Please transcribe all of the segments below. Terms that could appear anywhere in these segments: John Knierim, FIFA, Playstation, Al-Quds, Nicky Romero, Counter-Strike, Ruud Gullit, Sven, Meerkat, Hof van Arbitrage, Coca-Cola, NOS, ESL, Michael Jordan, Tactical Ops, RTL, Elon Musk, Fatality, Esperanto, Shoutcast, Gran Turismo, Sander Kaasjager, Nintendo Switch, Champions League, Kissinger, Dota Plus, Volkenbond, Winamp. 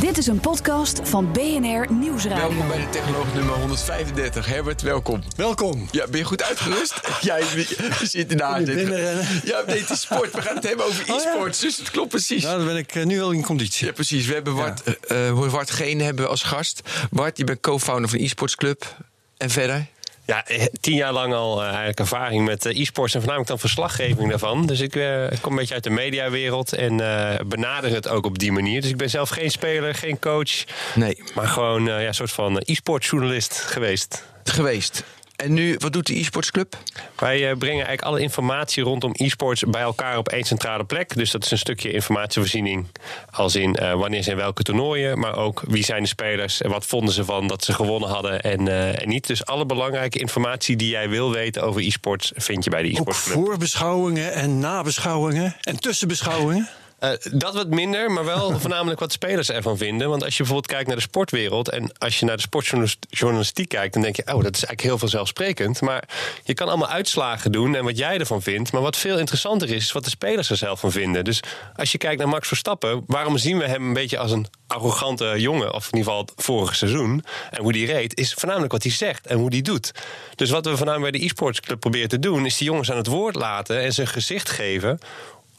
Dit is een podcast van BNR Nieuwsradio. Welkom bij de technoloog nummer 135. Herbert, welkom. Welkom. Ja, ben je goed uitgerust? Jij zit ernaast. Ja, nee, het is sport. We gaan het hebben over e-sports. Dus het klopt precies. Nou, dan ben ik nu wel in conditie. Ja, precies. We hebben Bart Geen hebben we als gast. Bart, je bent co-founder van een e-sports club. En verder? Ja, 10 jaar lang al eigenlijk ervaring met e-sports en voornamelijk dan verslaggeving daarvan. Dus ik kom een beetje uit de mediawereld en benader het ook op die manier. Dus ik ben zelf geen speler, geen coach, nee, maar gewoon een soort van e-sportsjournalist geweest. En nu, wat doet de e-sports club? Wij brengen eigenlijk alle informatie rondom e-sports bij elkaar op één centrale plek. Dus dat is een stukje informatievoorziening. Als in wanneer zijn welke toernooien, maar ook wie zijn de spelers en wat vonden ze van dat ze gewonnen hadden en niet. Dus alle belangrijke informatie die jij wil weten over e-sports vind je bij de e-sports club. Ook voorbeschouwingen en nabeschouwingen en tussenbeschouwingen? Dat wat minder, maar wel voornamelijk wat spelers ervan vinden. Want als je bijvoorbeeld kijkt naar de sportwereld en als je naar de sportjournalistiek kijkt, dan denk je, dat is eigenlijk heel vanzelfsprekend. Maar je kan allemaal uitslagen doen en wat jij ervan vindt. Maar wat veel interessanter is wat de spelers er zelf van vinden. Dus als je kijkt naar Max Verstappen, waarom zien we hem een beetje als een arrogante jongen, of in ieder geval het vorige seizoen, en hoe die reed, is voornamelijk wat hij zegt en hoe die doet. Dus wat we voornamelijk bij de e-sports club proberen te doen, is die jongens aan het woord laten en ze een gezicht geven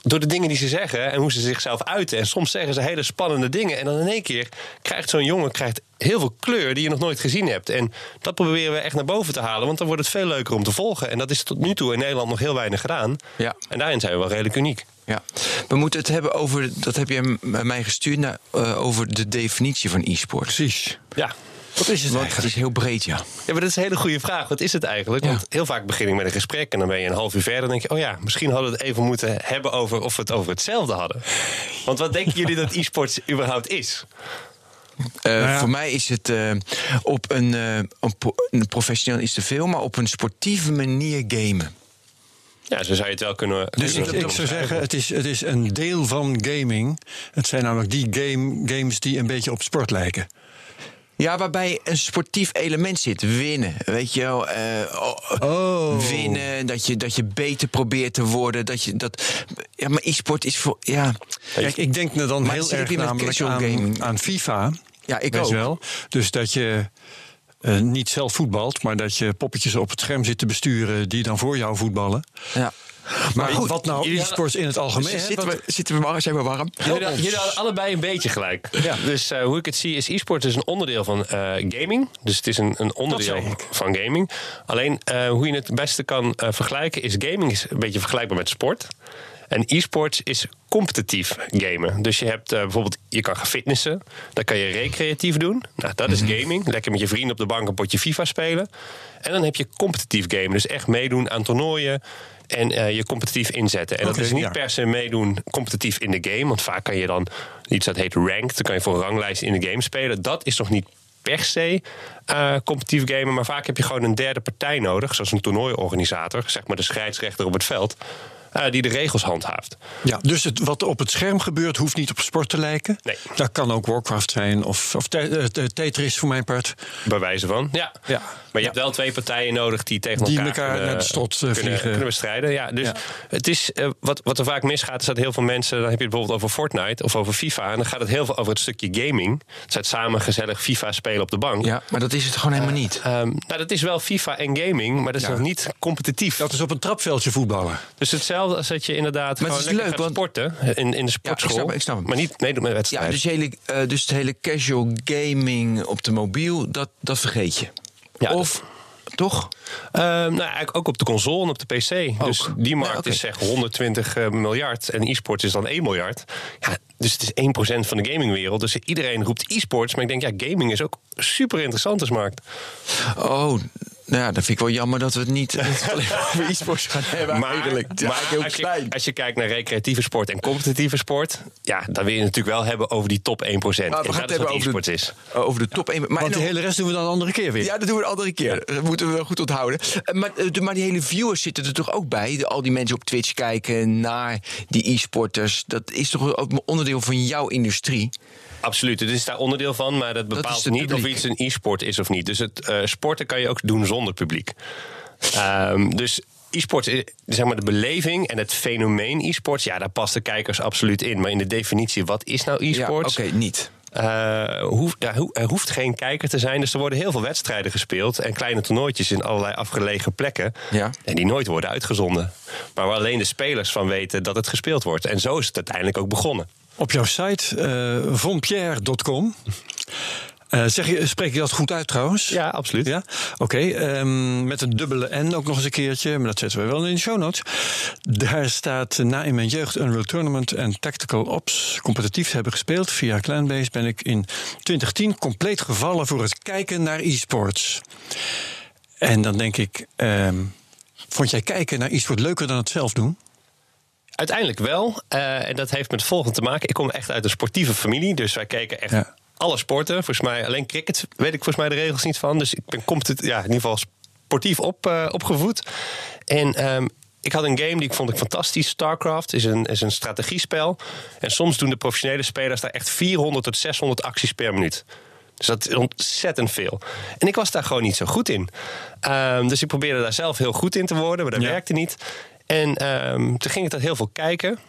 door de dingen die ze zeggen en hoe ze zichzelf uiten. En soms zeggen ze hele spannende dingen. En dan in één keer krijgt zo'n jongen heel veel kleur die je nog nooit gezien hebt. En dat proberen we echt naar boven te halen. Want dan wordt het veel leuker om te volgen. En dat is tot nu toe in Nederland nog heel weinig gedaan. Ja. En daarin zijn we wel redelijk uniek. Ja, we moeten het hebben over, dat heb je mij gestuurd, over de definitie van e-sport. Precies. Ja. Wat is het eigenlijk? Het is heel breed, ja. Ja, maar dat is een hele goede vraag. Wat is het eigenlijk? Ja. Want heel vaak begin ik met een gesprek en dan ben je een half uur verder en denk je, misschien hadden we het even moeten hebben over of we het over hetzelfde hadden. Want wat denken jullie dat e-sports überhaupt is? Voor mij is het op een professioneel is te veel, maar op een sportieve manier gamen. Ja, zo zou je het wel kunnen. Dus ik zou zeggen, het is een deel van gaming. Het zijn namelijk die games die een beetje op sport lijken. Ja, waarbij een sportief element zit. Winnen, weet je wel. Winnen, dat je beter probeert te worden. Ja, maar e-sport is voor... Ja. Kijk, ik denk dan heel erg namelijk aan FIFA. Ja, ik ook. Wel. Dus dat je niet zelf voetbalt, maar dat je poppetjes op het scherm zit te besturen die dan voor jou voetballen. Ja. Maar goed, wat nou e-sports in het algemeen? Dus zijn we warm? Jullie hadden allebei een beetje gelijk. Ja. Dus hoe ik het zie is e-sport is een onderdeel van gaming. Dus het is een onderdeel van gaming. Alleen hoe je het beste kan vergelijken is gaming is een beetje vergelijkbaar met sport. En e-sports is competitief gamen. Dus je hebt bijvoorbeeld, je kan gaan fitnessen. Dan kan je recreatief doen. Nou, dat is gaming. Lekker met je vrienden op de bank een potje FIFA spelen. En dan heb je competitief gamen. Dus echt meedoen aan toernooien. En je competitief inzetten. En dat is niet per se meedoen competitief in de game. Want vaak kan je dan iets dat heet ranked. Dan kan je voor een ranglijst in de game spelen. Dat is nog niet per se competitief gamen. Maar vaak heb je gewoon een derde partij nodig. Zoals een toernooiorganisator. Zeg maar de scheidsrechter op het veld. Die de regels handhaaft. Ja, dus wat op het scherm gebeurt, hoeft niet op sport te lijken. Nee. Dat kan ook Warcraft zijn of Tetris voor mijn part. Bij wijze van, ja. Maar je hebt wel twee partijen nodig die tegen elkaar naar de strot kunnen bestrijden. Ja, dus het is wat er vaak misgaat, is dat heel veel mensen... Dan heb je het bijvoorbeeld over Fortnite of over FIFA. En dan gaat het heel veel over het stukje gaming. Het zijn samen gezellig FIFA spelen op de bank. Ja, maar dat is het gewoon helemaal niet. Dat is wel FIFA en gaming, maar dat is nog niet competitief. Dat is op een trapveldje voetballen. Dus hetzelfde als dat je inderdaad maar gewoon lekker leuk, gaat sporten in de sportschool. Ja, ik snap. Maar niet meedoen met wedstrijden. Ja, dus het hele casual gaming op de mobiel, dat vergeet je. Ja, of toch? Eigenlijk ook op de console en op de PC. Ook. Dus die markt is zeg 120 miljard en e-sports is dan 1 miljard. Ja, dus het is 1% van de gamingwereld. Dus iedereen roept e-sports, maar ik denk gaming is ook super interessant als markt. Oh, Nou ja, dat vind ik wel jammer dat we het niet over e-sports gaan hebben. Maar, eigenlijk. Ja, maar heel klein. Als je kijkt naar recreatieve sport en competitieve sport, ja, dan wil je het natuurlijk wel hebben over die top 1%. Maar we gaan het hebben over e-sports is. Over de top 1%. Maar want de hele rest doen we dan een andere keer weer. Ja, dat doen we een andere keer. Ja. Dat moeten we goed onthouden. Maar die hele viewers zitten er toch ook bij? Al die mensen op Twitch kijken naar die e-sporters. Dat is toch ook onderdeel van jouw industrie? Absoluut, het is daar onderdeel van, maar dat bepaalt dat niet publiek. Of iets een e-sport is of niet. Dus het sporten kan je ook doen zonder publiek. Dus e-sports, zeg maar de beleving en het fenomeen e-sports, ja, daar past de kijkers absoluut in. Maar in de definitie, wat is nou e-sports? Ja, oké, niet. Er hoeft geen kijker te zijn. Dus er worden heel veel wedstrijden gespeeld en kleine toernooitjes in allerlei afgelegen plekken. Ja. En die nooit worden uitgezonden. Maar waar alleen de spelers van weten dat het gespeeld wordt. En zo is het uiteindelijk ook begonnen. Op jouw site, vonpierre.com. Spreek je dat goed uit trouwens? Ja, absoluut. Ja? Oké, met een dubbele N ook nog eens een keertje. Maar dat zetten we wel in de show notes. Daar staat, na in mijn jeugd Unreal Tournament en Tactical Ops competitief hebben gespeeld. Via Clanbase ben ik in 2010 compleet gevallen voor het kijken naar e-sports. En dan denk ik, vond jij kijken naar e-sport leuker dan het zelf doen? Uiteindelijk wel. En dat heeft met het volgende te maken. Ik kom echt uit een sportieve familie. Dus wij keken echt alle sporten. Volgens mij alleen cricket weet ik volgens mij de regels niet van. Dus ik ben in ieder geval sportief opgevoed. En ik had een game die ik vond fantastisch. Starcraft is een strategiespel. En soms doen de professionele spelers daar echt 400 tot 600 acties per minuut. Dus dat is ontzettend veel. En ik was daar gewoon niet zo goed in. Dus ik probeerde daar zelf heel goed in te worden. Maar dat werkte niet. En toen ging ik dat heel veel kijken.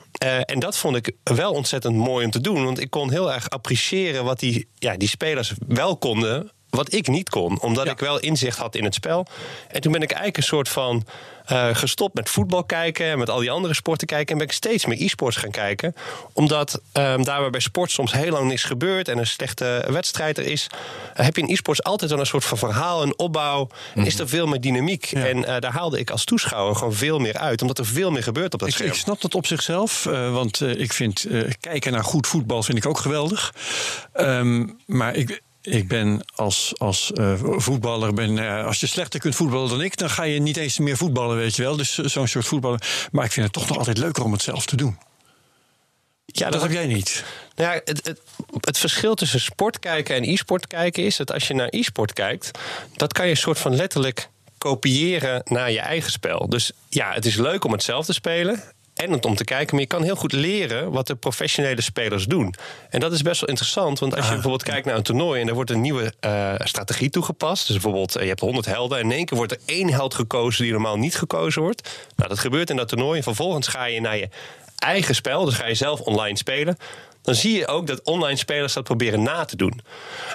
En dat vond ik wel ontzettend mooi om te doen. Want ik kon heel erg appreciëren wat die spelers wel konden, wat ik niet kon. Omdat ik wel inzicht had in het spel. En toen ben ik eigenlijk een soort van gestopt met voetbal kijken en met al die andere sporten kijken. En ben ik steeds meer e-sports gaan kijken. Omdat daar waar bij sport soms heel lang niks gebeurt en een slechte wedstrijd er is, heb je in e-sports altijd wel een soort van verhaal en opbouw. Mm-hmm. Is er veel meer dynamiek. Ja. En daar haalde ik als toeschouwer gewoon veel meer uit. Omdat er veel meer gebeurt op dat scherm. Ik snap dat op zichzelf. Want ik vind kijken naar goed voetbal vind ik ook geweldig. Maar ik ben als voetballer, als je slechter kunt voetballen dan ik, dan ga je niet eens meer voetballen, weet je wel. Dus zo'n soort voetballer. Maar ik vind het toch nog altijd leuker om het zelf te doen. Ja, dat heb jij niet. Nou ja, het verschil tussen sport kijken en e-sport kijken is dat als je naar e-sport kijkt, dat kan je een soort van letterlijk kopiëren naar je eigen spel. Dus ja, het is leuk om het zelf te spelen en om te kijken, maar je kan heel goed leren wat de professionele spelers doen. En dat is best wel interessant, want als je bijvoorbeeld kijkt naar een toernooi en er wordt een nieuwe strategie toegepast, dus bijvoorbeeld je hebt 100 helden en in één keer wordt er één held gekozen die normaal niet gekozen wordt. Nou, dat gebeurt in dat toernooi en vervolgens ga je naar je eigen spel, dus ga je zelf online spelen. Dan zie je ook dat online spelers dat proberen na te doen.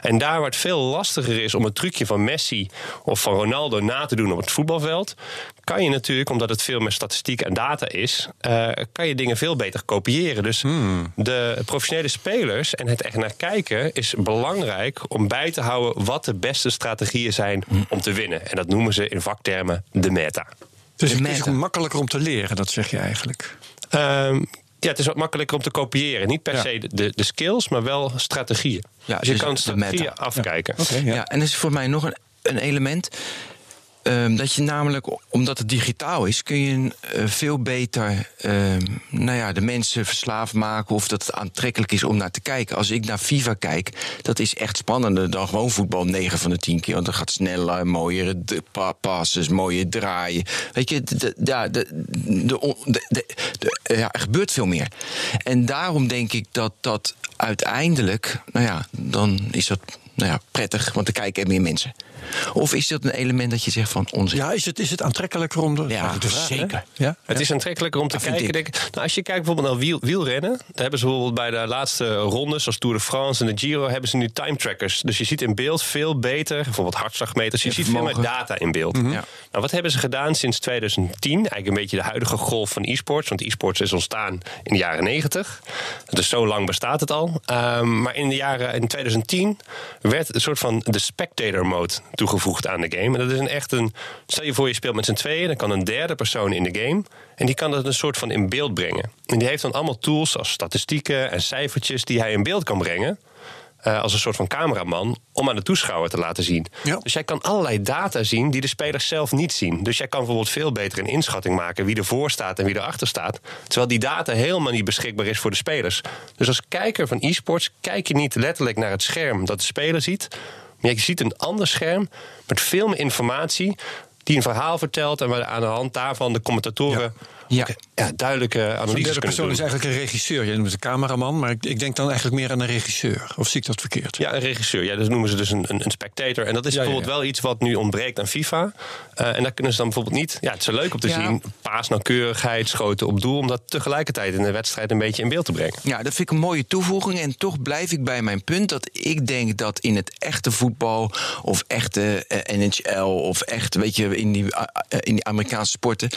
En daar waar het veel lastiger is om het trucje van Messi of van Ronaldo na te doen op het voetbalveld, kan je natuurlijk, omdat het veel meer statistiek en data is, kan je dingen veel beter kopiëren. Dus de professionele spelers en het echt naar kijken is belangrijk om bij te houden wat de beste strategieën zijn om te winnen. En dat noemen ze in vaktermen de meta. Dus het is makkelijker om te leren, dat zeg je eigenlijk? Ja, het is wat makkelijker om te kopiëren. Niet per se de skills, maar wel strategieën. Ja, dus je kan strategieën afkijken. Ja. Okay, ja, en er is voor mij nog een element. Dat je namelijk, omdat het digitaal is, kun je veel beter de mensen verslaafd maken of dat het aantrekkelijk is om naar te kijken. Als ik naar FIFA kijk, dat is echt spannender dan gewoon voetbal 9 van de 10 keer. Want dat gaat sneller, mooiere passes, mooie draaien. Weet je, er gebeurt veel meer. En daarom denk ik dat uiteindelijk, dan is dat prettig, want er kijken meer mensen. Of is dat een element dat je zegt van onzin? Ja, is het aantrekkelijker om de vraag te stellen? Zeker. Ja? Het is aantrekkelijker om te kijken. Als je kijkt bijvoorbeeld naar wielrennen, dan hebben ze bijvoorbeeld bij de laatste rondes, zoals Tour de France en de Giro, hebben ze nu time trackers. Dus je ziet in beeld veel beter, bijvoorbeeld hartslagmeters, je ziet veel meer data in beeld. Mm-hmm. Ja. Nou, wat hebben ze gedaan sinds 2010? Eigenlijk een beetje de huidige golf van e-sports, want e-sports is ontstaan in de jaren 90. Dus zo lang bestaat het al. Maar in 2010 werd een soort van de spectator mode toegevoegd aan de game. En dat is stel je voor, je speelt met z'n tweeën, dan kan een derde persoon in de game en die kan dat een soort van in beeld brengen. En die heeft dan allemaal tools als statistieken en cijfertjes die hij in beeld kan brengen. als een soort van cameraman om aan de toeschouwer te laten zien. Ja. Dus jij kan allerlei data zien die de spelers zelf niet zien. Dus jij kan bijvoorbeeld veel beter een inschatting maken wie ervoor staat en wie erachter staat. Terwijl die data helemaal niet beschikbaar is voor de spelers. Dus als kijker van e-sports kijk je niet letterlijk naar het scherm dat de speler ziet. Maar je ziet een ander scherm met veel meer informatie die een verhaal vertelt en waar aan de hand daarvan de commentatoren duidelijke analyses kunnen persoon doen. Is eigenlijk een regisseur. Jij noemt het een cameraman, maar ik denk dan eigenlijk meer aan een regisseur. Of zie ik dat verkeerd? Ja, een regisseur. Ja, dat noemen ze dus een spectator. En dat is bijvoorbeeld wel iets wat nu ontbreekt aan FIFA. En daar kunnen ze dan bijvoorbeeld niet... Ja, het is er leuk om te zien. Paasnauwkeurigheid, schoten op doel. Om dat tegelijkertijd in de wedstrijd een beetje in beeld te brengen. Ja, dat vind ik een mooie toevoeging. En toch blijf ik bij mijn punt dat ik denk dat in het echte voetbal of echte NHL of echt, weet je, in die Amerikaanse sporten,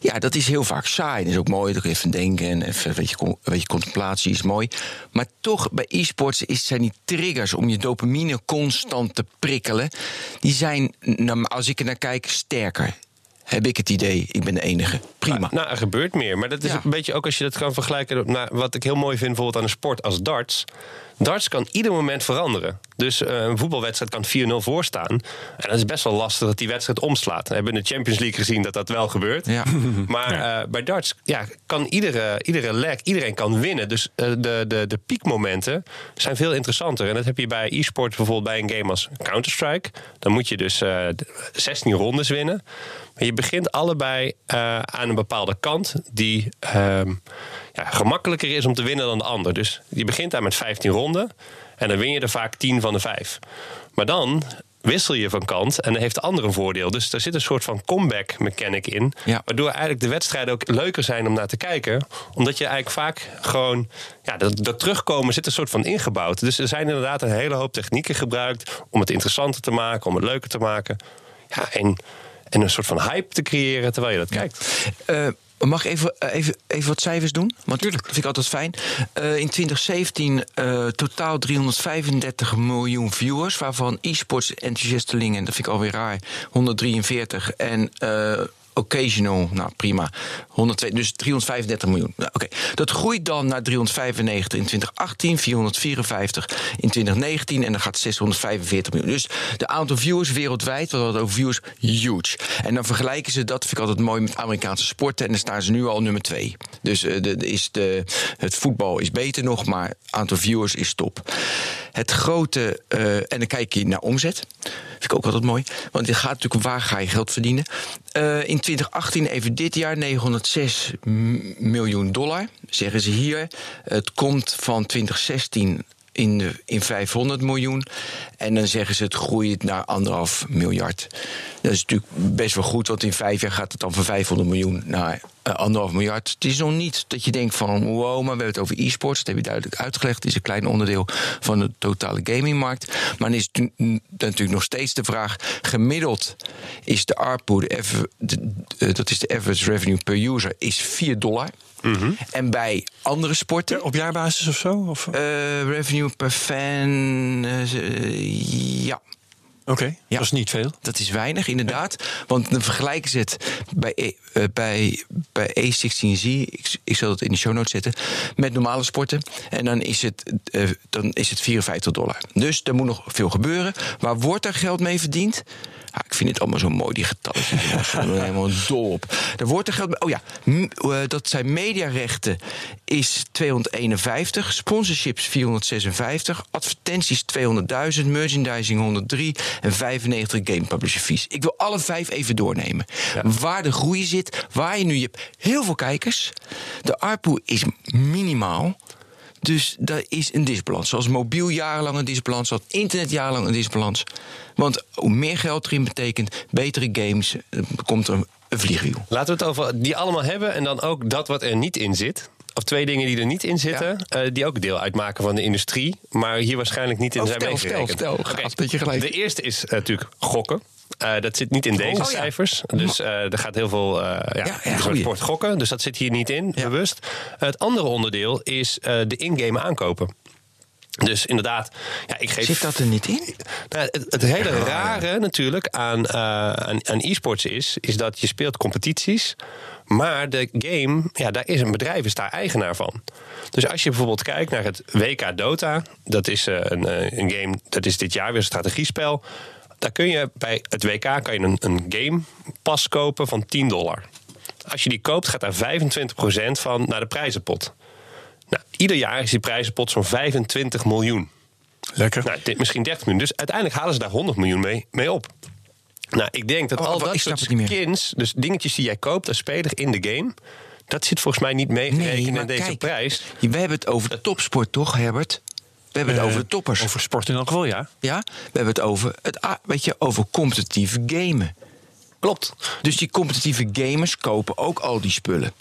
ja, dat is heel vaak saai. Dat is ook mooi, dat kun je even denken en even een beetje contemplatie is mooi. Maar toch, bij e-sports zijn die triggers om je dopamine constant te prikkelen, die zijn, als ik er naar kijk, sterker. Heb ik het idee, ik ben de enige. Prima. Nou, er gebeurt meer. Maar dat is een beetje ook als je dat kan vergelijken naar wat ik heel mooi vind bijvoorbeeld aan een sport als darts. Darts kan ieder moment veranderen. Dus een voetbalwedstrijd kan 4-0 voorstaan. En dat is best wel lastig dat die wedstrijd omslaat. We hebben in de Champions League gezien dat wel gebeurt. Ja. Maar bij darts kan iedere leg, iedereen kan winnen. Dus de piekmomenten zijn veel interessanter. En dat heb je bij e-sport bijvoorbeeld bij een game als Counter-Strike. Dan moet je dus 16 rondes winnen. Maar je begint allebei aan een bepaalde kant die gemakkelijker is om te winnen dan de ander. Dus je begint daar met 15 ronden en dan win je er vaak 10 van de 5. Maar dan wissel je van kant en dan heeft de ander een voordeel. Dus er zit een soort van comeback mechanic in. Ja. Waardoor eigenlijk de wedstrijden ook leuker zijn om naar te kijken. Omdat je eigenlijk vaak gewoon... Ja, dat terugkomen zit een soort van ingebouwd. Dus er zijn inderdaad een hele hoop technieken gebruikt om het interessanter te maken, om het leuker te maken. Ja, en een soort van hype te creëren terwijl je dat kijkt. Mag ik even wat cijfers doen? Want dat vind ik altijd fijn. In 2017 totaal 335 miljoen viewers, waarvan e-sports enthousiastelingen, dat vind ik alweer raar, 143 en occasional, nou prima, 102, dus 335 miljoen. Nou, oké. Dat groeit dan naar 395 in 2018, 454 in 2019 en dan gaat 645 miljoen. Dus de aantal viewers wereldwijd, we hadden het over viewers, huge. En dan vergelijken ze dat, vind ik altijd mooi, met Amerikaanse sporten en dan staan ze nu al nummer 2. Dus het voetbal is beter nog, maar het aantal viewers is top. Het grote, en dan kijk je naar omzet, vind ik ook altijd mooi, want het gaat natuurlijk waar ga je geld verdienen. In 2018, even dit jaar, 906 miljoen dollar, zeggen ze hier. Het komt van 2016 in 500 miljoen. En dan zeggen ze het groeit naar 1,5 miljard. Dat is natuurlijk best wel goed, want in 5 jaar gaat het dan van 500 miljoen naar 1,5 miljard. Het is nog niet dat je denkt van wow, maar we hebben het over e-sports. Dat heb je duidelijk uitgelegd. Het is een klein onderdeel van de totale gamingmarkt. Maar dan is het natuurlijk nog steeds de vraag. Gemiddeld is de ARPU, dat is de average revenue per user, is $4. Mm-hmm. En bij andere sporten... Ja, op jaarbasis of zo? Of? Revenue per fan... ja. Oké, ja. Dat is niet veel. Dat is weinig, inderdaad. Ja. Want dan vergelijken ze het bij A16Z... Ik zal het in de show notes zetten... met normale sporten. En dan is het $54. Dus er moet nog veel gebeuren. Waar wordt er geld mee verdiend? Ah, ik vind het allemaal zo mooi, die getallen. Daar ben ik helemaal dol op. Er wordt er geld... dat zijn mediarechten is 251. Sponsorships 456. Advertenties 200.000. Merchandising 103. En 95 game publisher fees. Ik wil alle 5 even doornemen. Ja. Waar de groei zit. Waar je nu... Je hebt heel veel kijkers. De ARPU is minimaal. Dus daar is een disbalans. Zoals mobiel jarenlang een disbalans had, internet jarenlang een disbalans. Want hoe meer geld erin betekent, betere games, komt er een vliegwiel. Laten we het over die allemaal hebben en dan ook dat wat er niet in zit. Of 2 dingen die er niet in zitten, die ook deel uitmaken van de industrie, maar hier waarschijnlijk niet in zijn meegerekend. Okay. De eerste is natuurlijk gokken. Dat zit niet in deze cijfers. Dus er gaat heel veel sport gokken. Dus dat zit hier niet in, bewust. Het andere onderdeel is de in-game aankopen. Dus inderdaad, ja, ik geef... Zit dat er niet in? Nou, het hele rare natuurlijk aan e-sports is dat je speelt competities, maar de game, ja, daar is een bedrijf, is daar eigenaar van. Dus als je bijvoorbeeld kijkt naar het WK Dota, dat is een game, dat is dit jaar weer een strategiespel. Daar kun je bij het WK kan je een game pas kopen van $10. Als je die koopt, gaat daar 25% van naar de prijzenpot. Nou, ieder jaar is die prijzenpot zo'n 25 miljoen. Lekker. Nou, misschien 30 miljoen. Dus uiteindelijk halen ze daar 100 miljoen mee op. Nou, ik denk dat al dat soort skins, dus dingetjes die jij koopt als speler in de game, dat zit volgens mij niet meegerekend in deze prijs. We hebben het over de topsport, toch, Herbert? We hebben het over de toppers. Over sport in elk geval, ja. Ja, we hebben het over over competitief gamen. Klopt. Dus die competitieve gamers kopen ook al die spullen.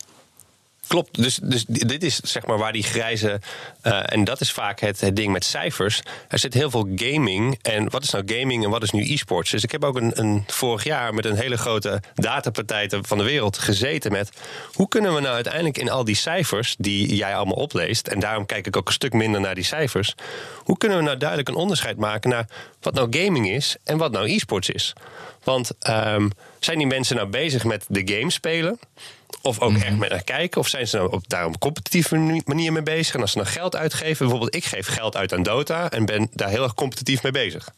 Klopt, dus dit is zeg maar waar die grijze... en dat is vaak het ding met cijfers. Er zit heel veel gaming. En wat is nou gaming en wat is nu e-sports? Dus ik heb ook vorig jaar met een hele grote datapartij van de wereld gezeten met... hoe kunnen we nou uiteindelijk in al die cijfers die jij allemaal opleest... en daarom kijk ik ook een stuk minder naar die cijfers... hoe kunnen we nou duidelijk een onderscheid maken naar wat nou gaming is... en wat nou e-sports is? Want zijn die mensen nou bezig met de game spelen... of ook echt mee naar kijken? Of zijn ze nou daar op een competitieve manier mee bezig? En als ze nou geld uitgeven... bijvoorbeeld ik geef geld uit aan Dota... en ben daar heel erg competitief mee bezig.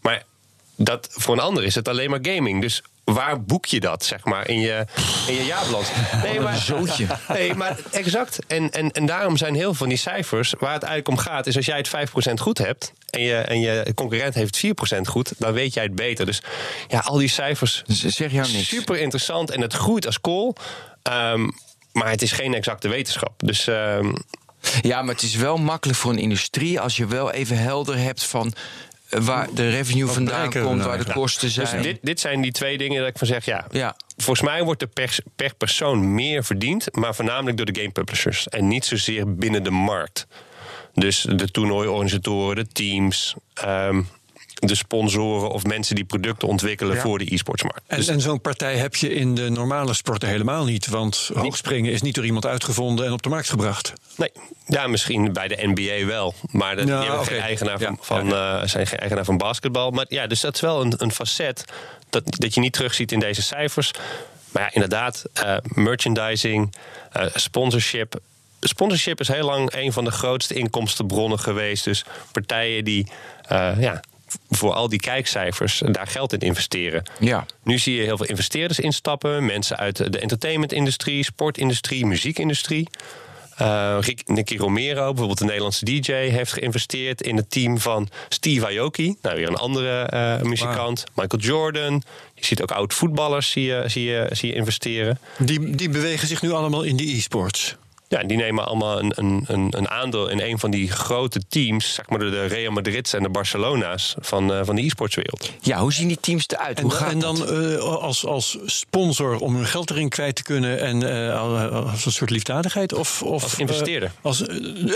Maar voor een ander is het alleen maar gaming. Dus waar boek je dat, zeg maar, in je jaarbalans? Nee, maar, exact. En daarom zijn heel veel van die cijfers... waar het eigenlijk om gaat, is als jij het 5% goed hebt... en je concurrent heeft 4% goed, dan weet jij het beter. Dus ja, al die cijfers, zeg jou niks. Super interessant en het groeit als kool. Maar het is geen exacte wetenschap. Dus... Ja, maar het is wel makkelijk voor een industrie... als je wel even helder hebt van... waar de revenue vandaan komt, waar de kosten zijn. Dus dit zijn die twee dingen dat ik van zeg, ja. Volgens mij wordt er per persoon meer verdiend... maar voornamelijk door de game publishers. En niet zozeer binnen de markt. Dus de toernooiorganisatoren, de teams... de sponsoren of mensen die producten ontwikkelen voor de e-sportsmarkt. En zo'n partij heb je in de normale sporten helemaal niet. Want hoogspringen is niet door iemand uitgevonden en op de markt gebracht. Nee, ja, misschien bij de NBA wel. Maar die hebben geen eigenaar zijn geen eigenaar van basketbal. Maar ja, dus dat is wel een facet dat je niet terugziet in deze cijfers. Maar ja, inderdaad, merchandising, sponsorship... Sponsorship is heel lang een van de grootste inkomstenbronnen geweest. Dus partijen die... voor al die kijkcijfers daar geld in investeren. Ja. Nu zie je heel veel investeerders instappen. Mensen uit de entertainmentindustrie, sportindustrie, muziekindustrie. Nicky Romero, bijvoorbeeld de Nederlandse DJ... heeft geïnvesteerd in het team van Steve Aoki. Nou, weer een andere muzikant. Wow. Michael Jordan. Je ziet ook oud-voetballers zie je investeren. Die bewegen zich nu allemaal in de e-sports. Ja, die nemen allemaal een aandeel in een van die grote teams... zeg maar de Real Madrid's en de Barcelona's van de e-sportswereld. Ja, hoe zien die teams eruit? Als sponsor om hun geld erin kwijt te kunnen... en als een soort liefdadigheid? Of als investeerder.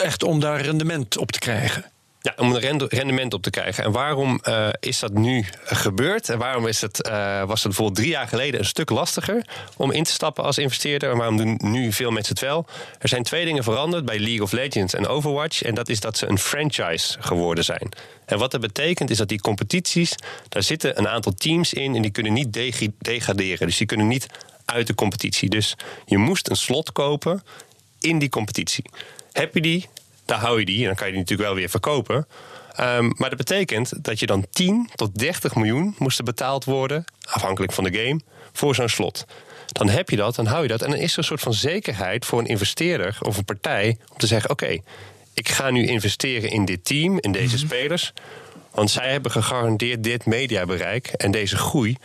Echt om daar rendement op te krijgen? Ja, om een rendement op te krijgen. En waarom is dat nu gebeurd? En waarom was het bijvoorbeeld 3 jaar geleden een stuk lastiger... om in te stappen als investeerder? En waarom doen nu veel mensen het wel? Er zijn 2 dingen veranderd bij League of Legends en Overwatch. En dat is dat ze een franchise geworden zijn. En wat dat betekent is dat die competities... daar zitten een aantal teams in en die kunnen niet degraderen. Dus die kunnen niet uit de competitie. Dus je moest een slot kopen in die competitie. Heb je die... dan hou je die en dan kan je die natuurlijk wel weer verkopen. Maar dat betekent dat je dan 10 tot 30 miljoen moest betaald worden... afhankelijk van de game, voor zo'n slot. Dan heb je dat, dan hou je dat. En dan is er een soort van zekerheid voor een investeerder of een partij... om te zeggen, oké, ik ga nu investeren in dit team, in deze spelers... want zij hebben gegarandeerd dit mediabereik en deze groei...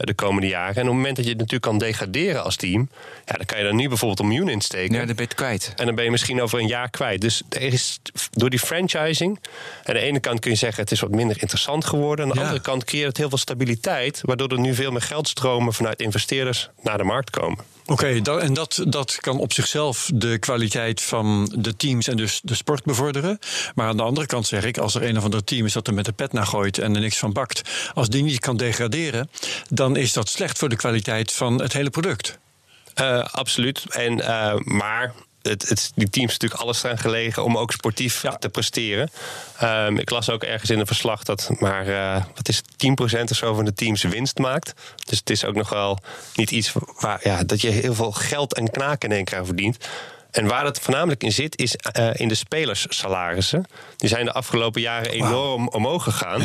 de komende jaren. En op het moment dat je het natuurlijk kan degraderen als team... ja, dan kan je daar nu bijvoorbeeld $1 miljoen in steken. Ja, dan ben je het kwijt. En dan ben je misschien over een jaar kwijt. Dus er is door die franchising... aan de ene kant kun je zeggen het is wat minder interessant geworden... aan de andere kant creëert het heel veel stabiliteit... waardoor er nu veel meer geldstromen vanuit investeerders naar de markt komen. Oké, en dat kan op zichzelf de kwaliteit van de teams en dus de sport bevorderen. Maar aan de andere kant zeg ik, als er een of ander team is dat er met de pet naar gooit en er niks van bakt, als die niet kan degraderen, dan is dat slecht voor de kwaliteit van het hele product. Absoluut. Maar die teams natuurlijk alles eraan gelegen om ook sportief te presteren. Ik las ook ergens in een verslag dat maar 10% of zo van de teams winst maakt. Dus het is ook nog wel niet iets waar dat je heel veel geld en knaken in één keer verdient. En waar dat voornamelijk in zit, is in de spelersalarissen. Die zijn de afgelopen jaren enorm omhoog gegaan.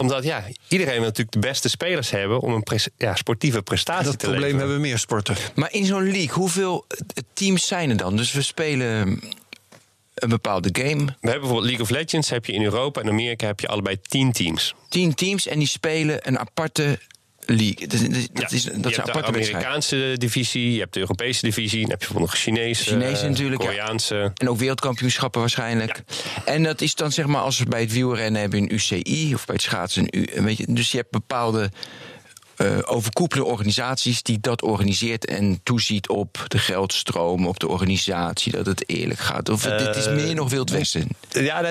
Omdat iedereen wil natuurlijk de beste spelers hebben om een sportieve prestatie te leveren. Dat probleem hebben meer sporten. Maar in zo'n league, hoeveel teams zijn er dan? Dus we spelen een bepaalde game. We hebben bijvoorbeeld League of Legends, heb je in Europa en Amerika heb je allebei 10 teams. 10 teams en die spelen een aparte league. Dat zijn aparte de Amerikaanse divisie, je hebt de Europese divisie, dan heb je bijvoorbeeld nog Chinese, Koreaanse. Ja. En ook wereldkampioenschappen waarschijnlijk. Ja. En dat is dan zeg maar als bij het wielrennen hebben een UCI of bij het schaatsen dus je hebt bepaalde overkoepelende organisaties die dat organiseert en toeziet op de geldstroom, op de organisatie, dat het eerlijk gaat. Of dit is meer nog Wild Westen? Ja,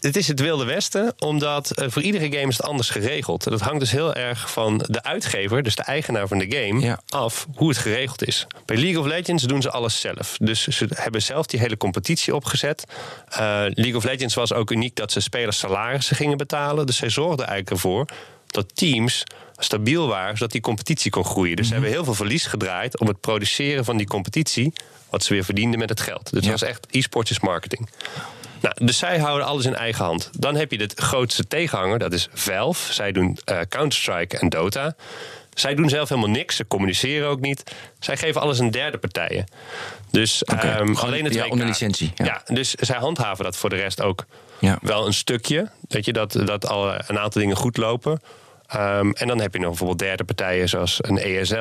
het is het Wilde Westen, omdat voor iedere game is het anders geregeld. Dat hangt dus heel erg van de uitgever, dus de eigenaar van de game, af hoe het geregeld is. Bij League of Legends doen ze alles zelf. Dus ze hebben zelf die hele competitie opgezet. League of Legends was ook uniek dat ze spelers salarissen gingen betalen. Dus zij zorgden eigenlijk ervoor dat teams stabiel waren, zodat die competitie kon groeien. Dus ze hebben heel veel verlies gedraaid om het produceren van die competitie, wat ze weer verdienden met het geld. Dus dat was echt e-sportjes marketing. Nou, dus zij houden alles in eigen hand. Dan heb je de grootste tegenhanger, dat is Valve. Zij doen Counter-Strike en Dota. Zij doen zelf helemaal niks, ze communiceren ook niet. Zij geven alles aan derde partijen. Dus alleen het WK. Onder licentie. Ja. Dus zij handhaven dat voor de rest ook wel een stukje. Weet je, dat al een aantal dingen goed lopen. En dan heb je nog bijvoorbeeld derde partijen zoals een ESL.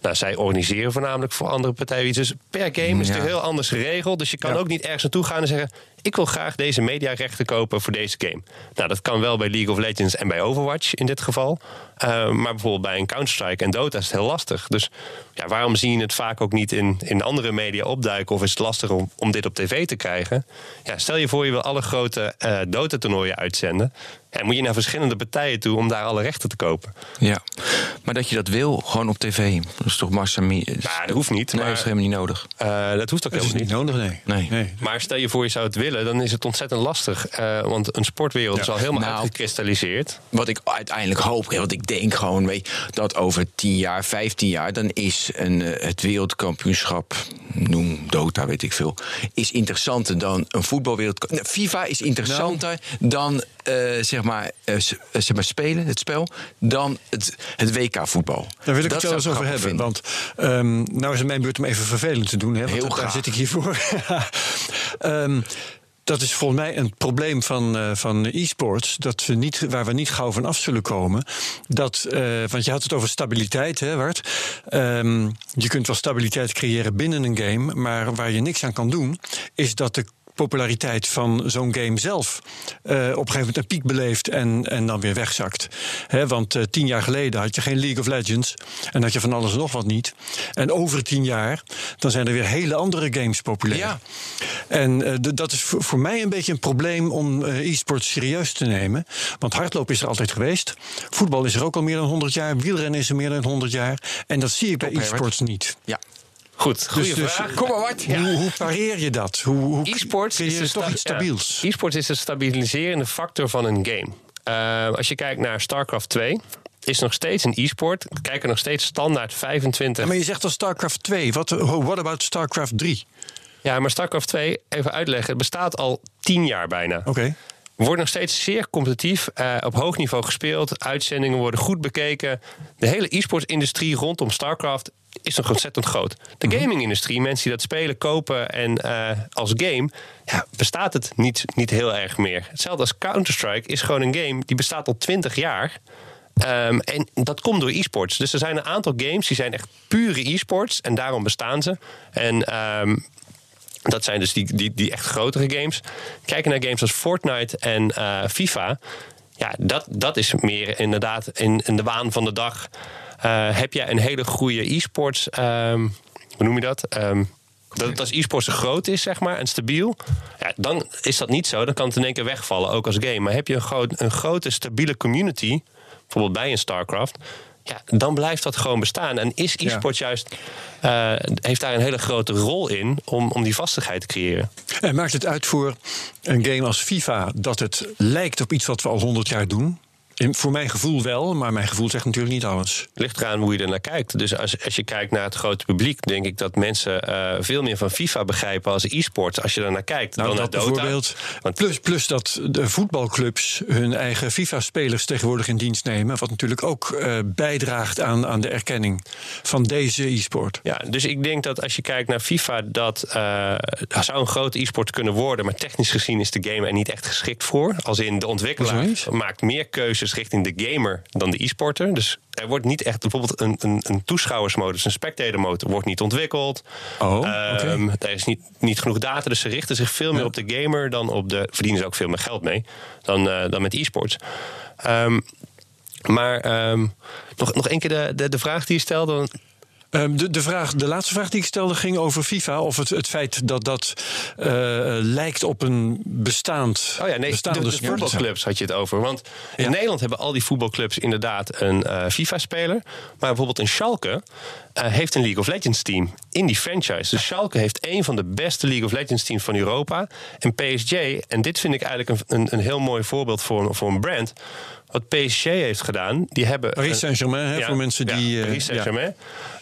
Nou, zij organiseren voornamelijk voor andere partijen iets. Dus per game is het heel anders geregeld. Dus je kan ook niet ergens naartoe gaan en zeggen, ik wil graag deze mediarechten kopen voor deze game. Nou, dat kan wel bij League of Legends en bij Overwatch in dit geval. Maar bijvoorbeeld bij een Counter-Strike en Dota is het heel lastig. Dus waarom zie je het vaak ook niet in andere media opduiken? Of is het lastig om dit op tv te krijgen? Ja, stel je voor, je wil alle grote Dota-toernooien uitzenden. En moet je naar verschillende partijen toe om daar alle rechten te kopen. Ja, maar dat je dat wil, gewoon op tv. Dat is toch massamie? Nou, dat hoeft niet. Maar dat is helemaal niet nodig. Dat hoeft ook helemaal niet. Dat is niet nodig, nee. Maar stel je voor, je zou het willen, dan is het ontzettend lastig. Want een sportwereld is al helemaal uitgekristalliseerd. Wat ik uiteindelijk hoop, want ik denk gewoon dat over 10 jaar, 15 jaar... dan is het wereldkampioenschap, noem Dota, weet ik veel, is interessanter dan een voetbalwereldkampioenschap. FIFA is interessanter dan spelen, het spel, dan het WK-voetbal. Daar wil ik het zelfs over hebben. Vinden. Want nou is het mijn beurt om even vervelend te doen. Hè, want daar zit ik hiervoor. Dat is volgens mij een probleem van e-sports, waar we niet gauw van af zullen komen. Want je had het over stabiliteit, hè, Bart. Je kunt wel stabiliteit creëren binnen een game, maar waar je niks aan kan doen, is dat de populariteit van zo'n game zelf op een gegeven moment een piek beleeft en dan weer wegzakt. Hè, want 10 jaar geleden had je geen League of Legends en had je van alles en nog wat niet. En over 10 jaar, dan zijn er weer hele andere games populair. Ja. En dat is voor mij een beetje een probleem om e-sports serieus te nemen. Want hardlopen is er altijd geweest. Voetbal is er ook al meer dan 100 jaar. Wielrennen is er meer dan 100 jaar. En dat zie ik bij e-sports niet. Ja. Goed, goede vraag. Kom maar, Bart. Ja. Hoe pareer je dat? Hoe e-sports is toch iets stabiels? Ja. E-sports is de stabiliserende factor van een game. Als je kijkt naar Starcraft 2, is nog steeds een e-sport. We kijken nog steeds standaard 25. Ja, maar je zegt al Starcraft 2. What about Starcraft 3? Ja, maar Starcraft 2, even uitleggen, het bestaat al 10 jaar bijna. Oké. Wordt nog steeds zeer competitief, op hoog niveau gespeeld. Uitzendingen worden goed bekeken. De hele e-sportsindustrie rondom Starcraft is nog ontzettend groot. De gaming-industrie, mensen die dat spelen, kopen en als game, bestaat het niet heel erg meer. Hetzelfde als Counter-Strike is gewoon een game die bestaat al 20 jaar. En dat komt door e-sports. Dus er zijn een aantal games die zijn echt pure e-sports en daarom bestaan ze. En dat zijn dus die echt grotere games. Kijken naar games als Fortnite en FIFA. Ja, dat is meer inderdaad in de waan van de dag. Heb jij een hele goede e-sports, hoe noem je dat? Dat als e-sports groot is, zeg maar, en stabiel, dan is dat niet zo. Dan kan het in één keer wegvallen, ook als game. Maar heb je een grote, stabiele community, bijvoorbeeld bij een Starcraft, ja, dan blijft dat gewoon bestaan. En is e-sport juist, heeft daar een hele grote rol in om die vastigheid te creëren. En maakt het uit voor een game als FIFA dat het lijkt op iets wat we al 100 jaar doen? Voor mijn gevoel wel, maar mijn gevoel zegt natuurlijk niet alles. Ligt eraan hoe je er naar kijkt. Dus als je kijkt naar het grote publiek, denk ik dat mensen veel meer van FIFA begrijpen als e-sport. Als je er naar kijkt, dan naar Dota. Bijvoorbeeld, plus dat de voetbalclubs hun eigen FIFA-spelers tegenwoordig in dienst nemen. Wat natuurlijk ook bijdraagt aan de erkenning van deze e-sport. Ja, dus ik denk dat als je kijkt naar FIFA, dat zou een groot e-sport kunnen worden. Maar technisch gezien is de game er niet echt geschikt voor. Als in de ontwikkelaar maakt meer keuzes richting de gamer dan de e-sporter. Dus er wordt niet echt bijvoorbeeld een toeschouwersmodus, een spectatormodus wordt niet ontwikkeld. Er is niet genoeg data, dus ze richten zich veel meer op de gamer dan op de... Verdienen ze ook veel meer geld mee dan met e-sports. Nog één keer de vraag die je stelde. De laatste vraag die ik stelde ging over FIFA. Of het feit dat lijkt op een bestaand... de voetbalclubs had je het over. Want in Nederland hebben al die voetbalclubs inderdaad een FIFA-speler. Maar bijvoorbeeld een Schalke heeft een League of Legends team in die franchise. Dus Schalke heeft een van de beste League of Legends teams van Europa. En PSG, en dit vind ik eigenlijk een heel mooi voorbeeld voor een brand... Wat PSG heeft gedaan, die hebben... Paris Saint-Germain, voor mensen die... Paris Saint-Germain,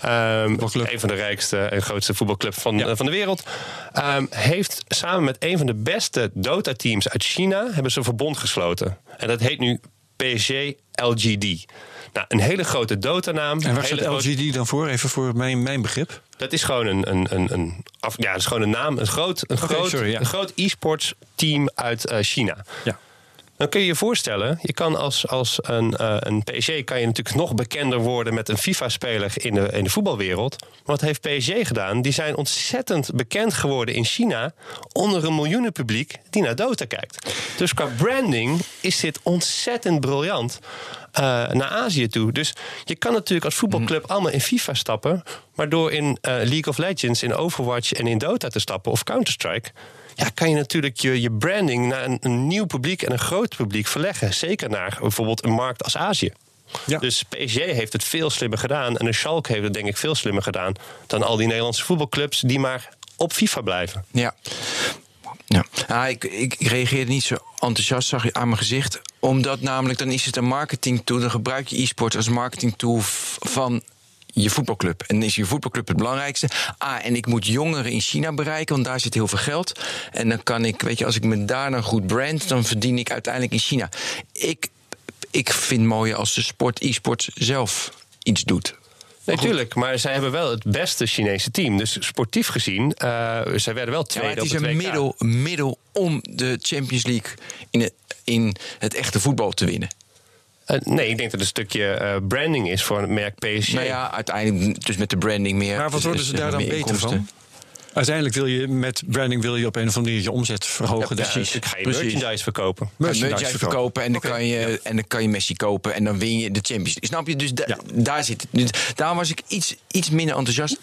een van de rijkste en grootste voetbalclubs van de wereld... heeft samen met een van de beste Dota-teams uit China... hebben ze een verbond gesloten. En dat heet nu PSG LGD. Nou, een hele grote Dota-naam. En waar staat LGD dan voor? Even voor mijn begrip. Dat is gewoon een naam, een groot e-sports team uit China. Ja. Dan kun je je voorstellen, je kan als een PSG... kan je natuurlijk nog bekender worden met een FIFA-speler in de voetbalwereld. Maar wat heeft PSG gedaan? Die zijn ontzettend bekend geworden in China... onder een miljoenen publiek die naar Dota kijkt. Dus qua branding is dit ontzettend briljant... naar Azië toe. Dus je kan natuurlijk als voetbalclub allemaal in FIFA stappen... maar door in League of Legends, in Overwatch en in Dota te stappen... of Counter-Strike... Ja, kan je natuurlijk je branding naar een nieuw publiek en een groot publiek verleggen. Zeker naar bijvoorbeeld een markt als Azië. Ja. Dus PSG heeft het veel slimmer gedaan. En de Schalke heeft het denk ik veel slimmer gedaan... dan al die Nederlandse voetbalclubs die maar op FIFA blijven. Ja. Ik reageerde niet zo enthousiast, zag je aan mijn gezicht. Omdat namelijk, dan is het een marketing tool. Dan gebruik je e-sport als marketing tool van... je voetbalclub. En is je voetbalclub het belangrijkste? En ik moet jongeren in China bereiken, want daar zit heel veel geld. En dan kan ik, als ik me daar dan goed brand... dan verdien ik uiteindelijk in China. Ik vind het mooier als de e-sport zelf iets doet. Natuurlijk, maar zij hebben wel het beste Chinese team. Dus sportief gezien, zij werden wel tweede op het WK. Het is een middel om de Champions League in het echte voetbal te winnen. Nee, ik denk dat het een stukje branding is voor het merk PSG. Nou ja, uiteindelijk dus met de branding meer. Maar wat worden ze daar dan beter van? Uiteindelijk wil je op een of andere manier je omzet verhogen. Ja, precies. Dus ga je merchandise verkopen. En dan kan je Messi kopen en dan win je de Champions League. Snap je? Dus daar zit het. Dus daarom was ik iets minder enthousiast.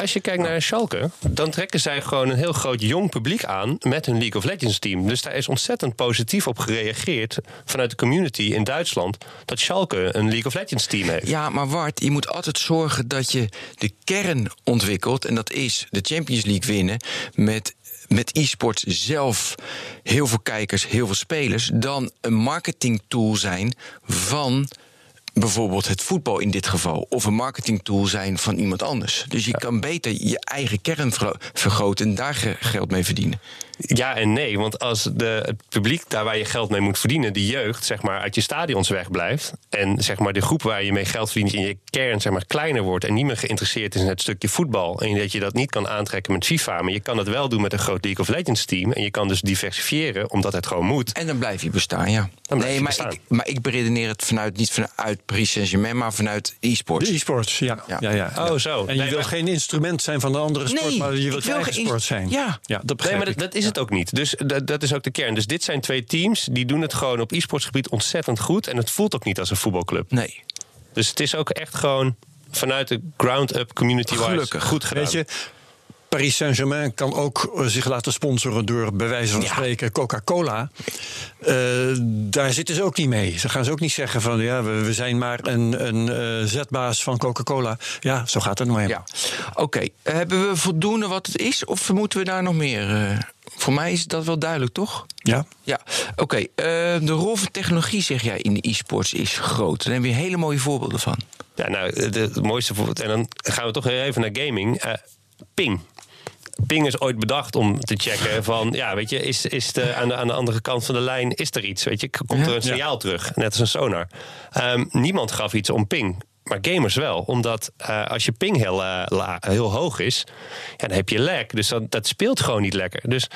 Als je kijkt naar Schalke, dan trekken zij gewoon een heel groot jong publiek aan met hun League of Legends team. Dus daar is ontzettend positief op gereageerd vanuit de community in Duitsland dat Schalke een League of Legends team heeft. Ja, maar Wart, je moet altijd zorgen dat je de kern ontwikkelt en dat is de Champions League winnen met e-sport zelf heel veel kijkers, heel veel spelers, dan een marketingtool zijn van bijvoorbeeld het voetbal in dit geval, of een marketingtool zijn van iemand anders. Dus je kan beter je eigen kern vergroten en daar geld mee verdienen. Ja en nee, want als het publiek daar waar je geld mee moet verdienen... die jeugd zeg maar, uit je stadions wegblijft... en zeg maar, de groep waar je mee geld verdient in je kern zeg maar, kleiner wordt... en niet meer geïnteresseerd is in het stukje voetbal... en dat je dat niet kan aantrekken met FIFA... maar je kan dat wel doen met een groot League of Legends team... en je kan dus diversifiëren, omdat het gewoon moet. En dan blijf je bestaan, ja. Maar ik beredeneer het niet vanuit Paris Saint-Germain... maar vanuit e-sports. De e-sports, ja. Oh, zo. En je wilt geen instrument zijn van de andere sport... maar je wilt eigen sport zijn. Ja, dat begrijp ik. Maar dat is het ook niet. Dus dat is ook de kern. Dus dit zijn twee teams, die doen het gewoon op e-sportsgebied ontzettend goed... en het voelt ook niet als een voetbalclub. Nee. Dus het is ook echt gewoon vanuit de ground-up community-wise goed gedaan. Weet je, Paris Saint-Germain kan ook zich laten sponsoren door bij wijze van spreken Coca-Cola. Daar zitten ze ook niet mee. Ze gaan ze ook niet zeggen van ja, we zijn maar een zetbaas van Coca-Cola. Ja, zo gaat het nou helemaal. Ja. Oké, hebben we voldoende wat het is of moeten we daar nog meer? Voor mij is dat wel duidelijk, toch? Ja. Oké, de rol van technologie, zeg jij, in de e-sports is groot. Daar hebben we hele mooie voorbeelden van. Ja, nou, het mooiste voorbeeld. En dan gaan we toch even naar gaming. Ping. Ping is ooit bedacht om te checken van, ja, weet je, aan de andere kant van de lijn is er iets, weet je, komt er een signaal terug, net als een sonar. Niemand gaf iets om ping, maar gamers wel, omdat als je ping heel hoog is, ja, dan heb je lag, dus dat speelt gewoon niet lekker. Dus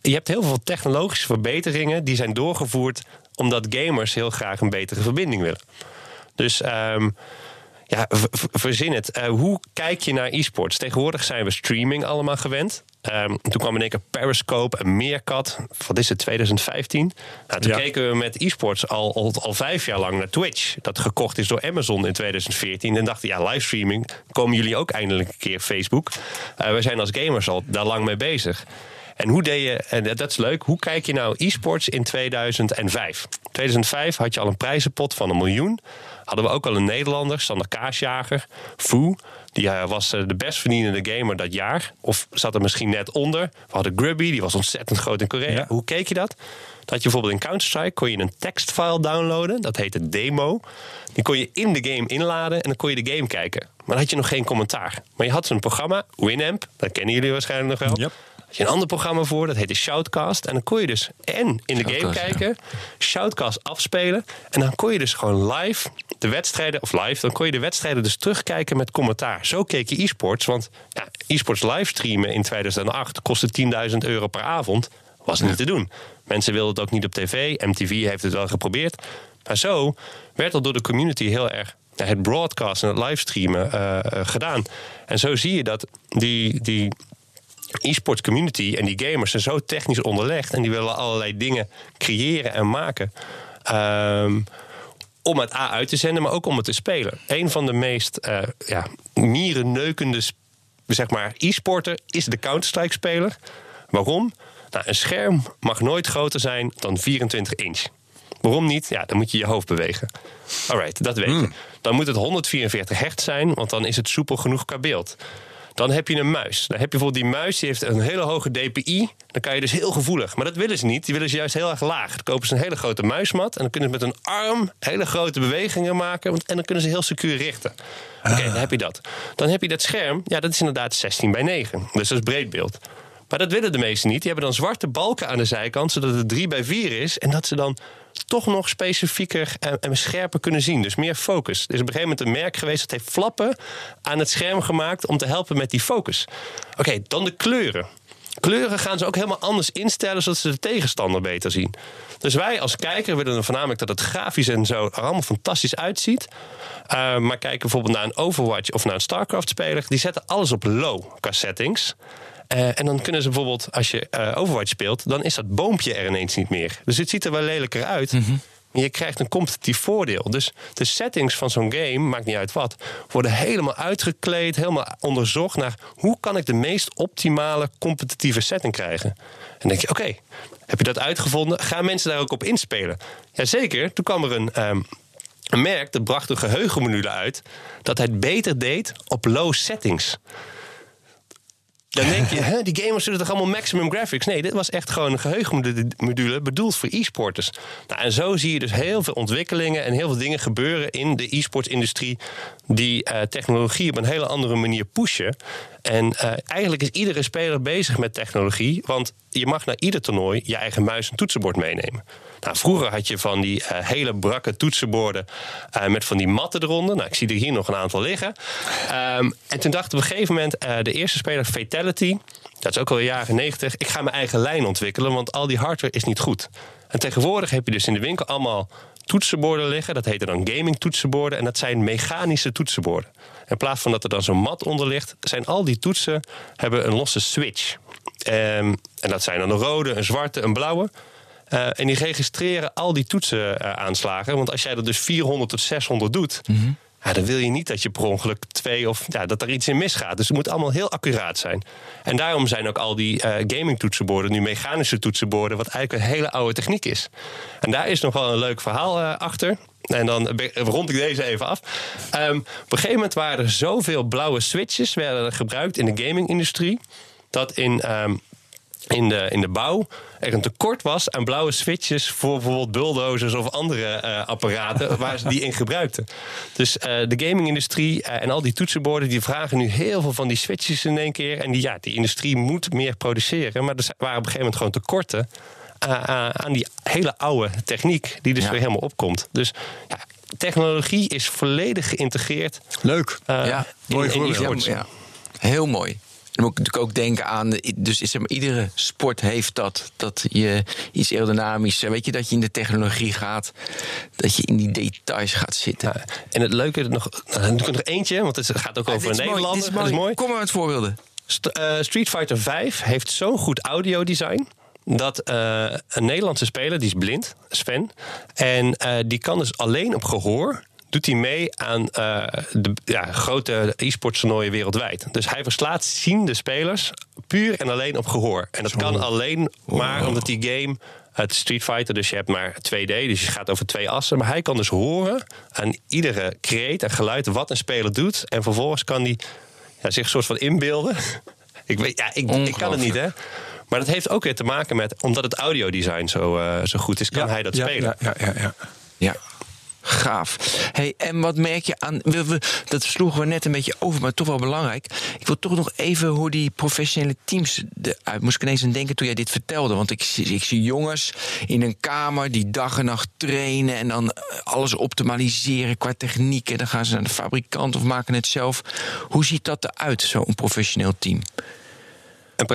je hebt heel veel technologische verbeteringen die zijn doorgevoerd omdat gamers heel graag een betere verbinding willen. Dus ja, verzin het. Hoe kijk je naar e-sports? Tegenwoordig zijn we streaming allemaal gewend. Toen kwam in één keer Periscope en Meerkat. Wat is het, 2015? Nou, toen keken we met e-sports al 5 jaar lang naar Twitch. Dat gekocht is door Amazon in 2014. En dachten, ja, livestreaming, komen jullie ook eindelijk een keer Facebook? We zijn als gamers al daar lang mee bezig. En hoe deed je, en dat is leuk, hoe kijk je nou e-sports in 2005? 2005 had je al een prijzenpot van 1 miljoen. Hadden we ook al een Nederlander, Sander Kaasjager, Foo. Die was de best verdienende gamer dat jaar. Of zat er misschien net onder. We hadden Grubby, die was ontzettend groot in Korea. Ja. Hoe keek je dat? Dat je bijvoorbeeld in Counter-Strike kon je een tekstfile downloaden. Dat heette demo. Die kon je in de game inladen en dan kon je de game kijken. Maar dan had je nog geen commentaar. Maar je had zo'n programma, Winamp. Dat kennen jullie waarschijnlijk nog wel. Ja. Je een ander programma voor, dat heette Shoutcast. En dan kon je dus in de game kijken, Shoutcast afspelen. En dan kon je dus gewoon live de wedstrijden, dus terugkijken met commentaar. Zo keek je e-sports, want ja, e-sports livestreamen in 2008 kostte €10.000 per avond. Was niet te doen. Mensen wilden het ook niet op tv. MTV heeft het wel geprobeerd. Maar zo werd dat door de community heel erg het broadcast en het livestreamen gedaan. En zo zie je dat die e-sports community en die gamers zijn zo technisch onderlegd en die willen allerlei dingen creëren en maken om het uit te zenden, maar ook om het te spelen. Een van de meest mierenneukende zeg maar, e-sporter is de Counter-Strike-speler. Waarom? Nou, een scherm mag nooit groter zijn dan 24 inch. Waarom niet? Ja, dan moet je je hoofd bewegen. Alright, dat weet je. Dan moet het 144 hertz zijn, want dan is het soepel genoeg qua beeld. Dan heb je een muis. Dan heb je bijvoorbeeld die muis, die heeft een hele hoge DPI. Dan kan je dus heel gevoelig. Maar dat willen ze niet. Die willen ze juist heel erg laag. Dan kopen ze een hele grote muismat. En dan kunnen ze met een arm hele grote bewegingen maken. En dan kunnen ze heel secuur richten. Oké, dan heb je dat. Dan heb je dat scherm. Ja, dat is inderdaad 16:9. Dus dat is breedbeeld. Maar dat willen de meesten niet. Die hebben dan zwarte balken aan de zijkant, zodat het 3:4 is. En dat ze dan toch nog specifieker en scherper kunnen zien. Dus meer focus. Er is op een gegeven moment een merk geweest dat heeft flappen aan het scherm gemaakt om te helpen met die focus. Oké, dan de kleuren. Kleuren gaan ze ook helemaal anders instellen, zodat ze de tegenstander beter zien. Dus wij als kijker willen dan voornamelijk dat het grafisch en zo er allemaal fantastisch uitziet. Maar kijken bijvoorbeeld naar een Overwatch of naar een Starcraft-speler. Die zetten alles op low qua settings. En dan kunnen ze bijvoorbeeld, als je Overwatch speelt, dan is dat boompje er ineens niet meer. Dus het ziet er wel lelijker uit. Maar je krijgt een competitief voordeel. Dus de settings van zo'n game, maakt niet uit wat, worden helemaal uitgekleed, helemaal onderzocht naar hoe kan ik de meest optimale competitieve setting krijgen. En dan denk je, oké, heb je dat uitgevonden? Gaan mensen daar ook op inspelen? Jazeker, toen kwam er een merk, dat bracht een geheugenmenu uit, dat hij het beter deed op low settings. Dan denk je, die gamers zullen toch allemaal maximum graphics? Nee, dit was echt gewoon een geheugenmodule bedoeld voor e-sporters. Nou, en zo zie je dus heel veel ontwikkelingen en heel veel dingen gebeuren in de e-sportsindustrie die technologie op een hele andere manier pushen. En eigenlijk is iedere speler bezig met technologie, want je mag naar ieder toernooi je eigen muis en toetsenbord meenemen. Nou, vroeger had je van die hele brakke toetsenborden met van die matten eronder. Nou, ik zie er hier nog een aantal liggen. En toen dacht op een gegeven moment de eerste speler, Fatality, dat is ook al jaren 90... ik ga mijn eigen lijn ontwikkelen, want al die hardware is niet goed. En tegenwoordig heb je dus in de winkel allemaal toetsenborden liggen. Dat heten dan gaming toetsenborden. En dat zijn mechanische toetsenborden. In plaats van dat er dan zo'n mat onder ligt, zijn al die toetsen hebben een losse switch. En dat zijn dan een rode, een zwarte, een blauwe. En die registreren al die toetsen aanslagen. Want als jij dat dus 400 tot 600 doet, Ja, dan wil je niet dat je per ongeluk dat er iets in misgaat. Dus het moet allemaal heel accuraat zijn. En daarom zijn ook al die gaming toetsenborden nu mechanische toetsenborden, wat eigenlijk een hele oude techniek is. En daar is nog wel een leuk verhaal achter. En dan rond ik deze even af. Op een gegeven moment waren er zoveel blauwe switches werden gebruikt in de gaming-industrie, dat in de bouw er een tekort was aan blauwe switches voor bijvoorbeeld bulldozers of andere apparaten waar ze die in gebruikten. Dus de gaming-industrie en al die toetsenborden die vragen nu heel veel van die switches in één keer. En die industrie moet meer produceren, maar er waren op een gegeven moment gewoon tekorten aan die hele oude techniek die dus weer helemaal opkomt. Dus ja, technologie is volledig geïntegreerd. Leuk. Mooi voorbeeld. Ja. Heel mooi. Dan moet ik natuurlijk ook denken aan, dus zeg maar, iedere sport heeft dat je iets aerodynamisch, weet je, dat je in de technologie gaat, dat je in die details gaat zitten. Ja, en het leuke, nog eentje, want het gaat ook over Nederlanders. Dat is mooi. Kom maar met voorbeelden. Street Fighter 5 heeft zo'n goed audiodesign dat een Nederlandse speler, die is blind, Sven, en die kan dus alleen op gehoor, doet hij mee aan grote e-sports toernooien wereldwijd. Dus hij verslaat ziende spelers puur en alleen op gehoor. En dat kan alleen maar omdat die game, het Street Fighter, dus je hebt maar 2D, dus je gaat over twee assen. Maar hij kan dus horen aan iedere kreet en geluid wat een speler doet. En vervolgens kan hij zich een soort van inbeelden. Ik kan het niet, hè. Maar dat heeft ook weer te maken met, omdat het audiodesign zo goed is, kan hij dat spelen. Ja. Gaaf. Hey, en wat merk je aan, dat sloegen we net een beetje over, maar toch wel belangrijk. Ik wil toch nog even hoe die professionele teams eruit. Moest ik ineens aan denken toen jij dit vertelde. Want ik zie jongens in een kamer die dag en nacht trainen en dan alles optimaliseren qua techniek. En dan gaan ze naar de fabrikant of maken het zelf. Hoe ziet dat eruit, zo'n professioneel team? Een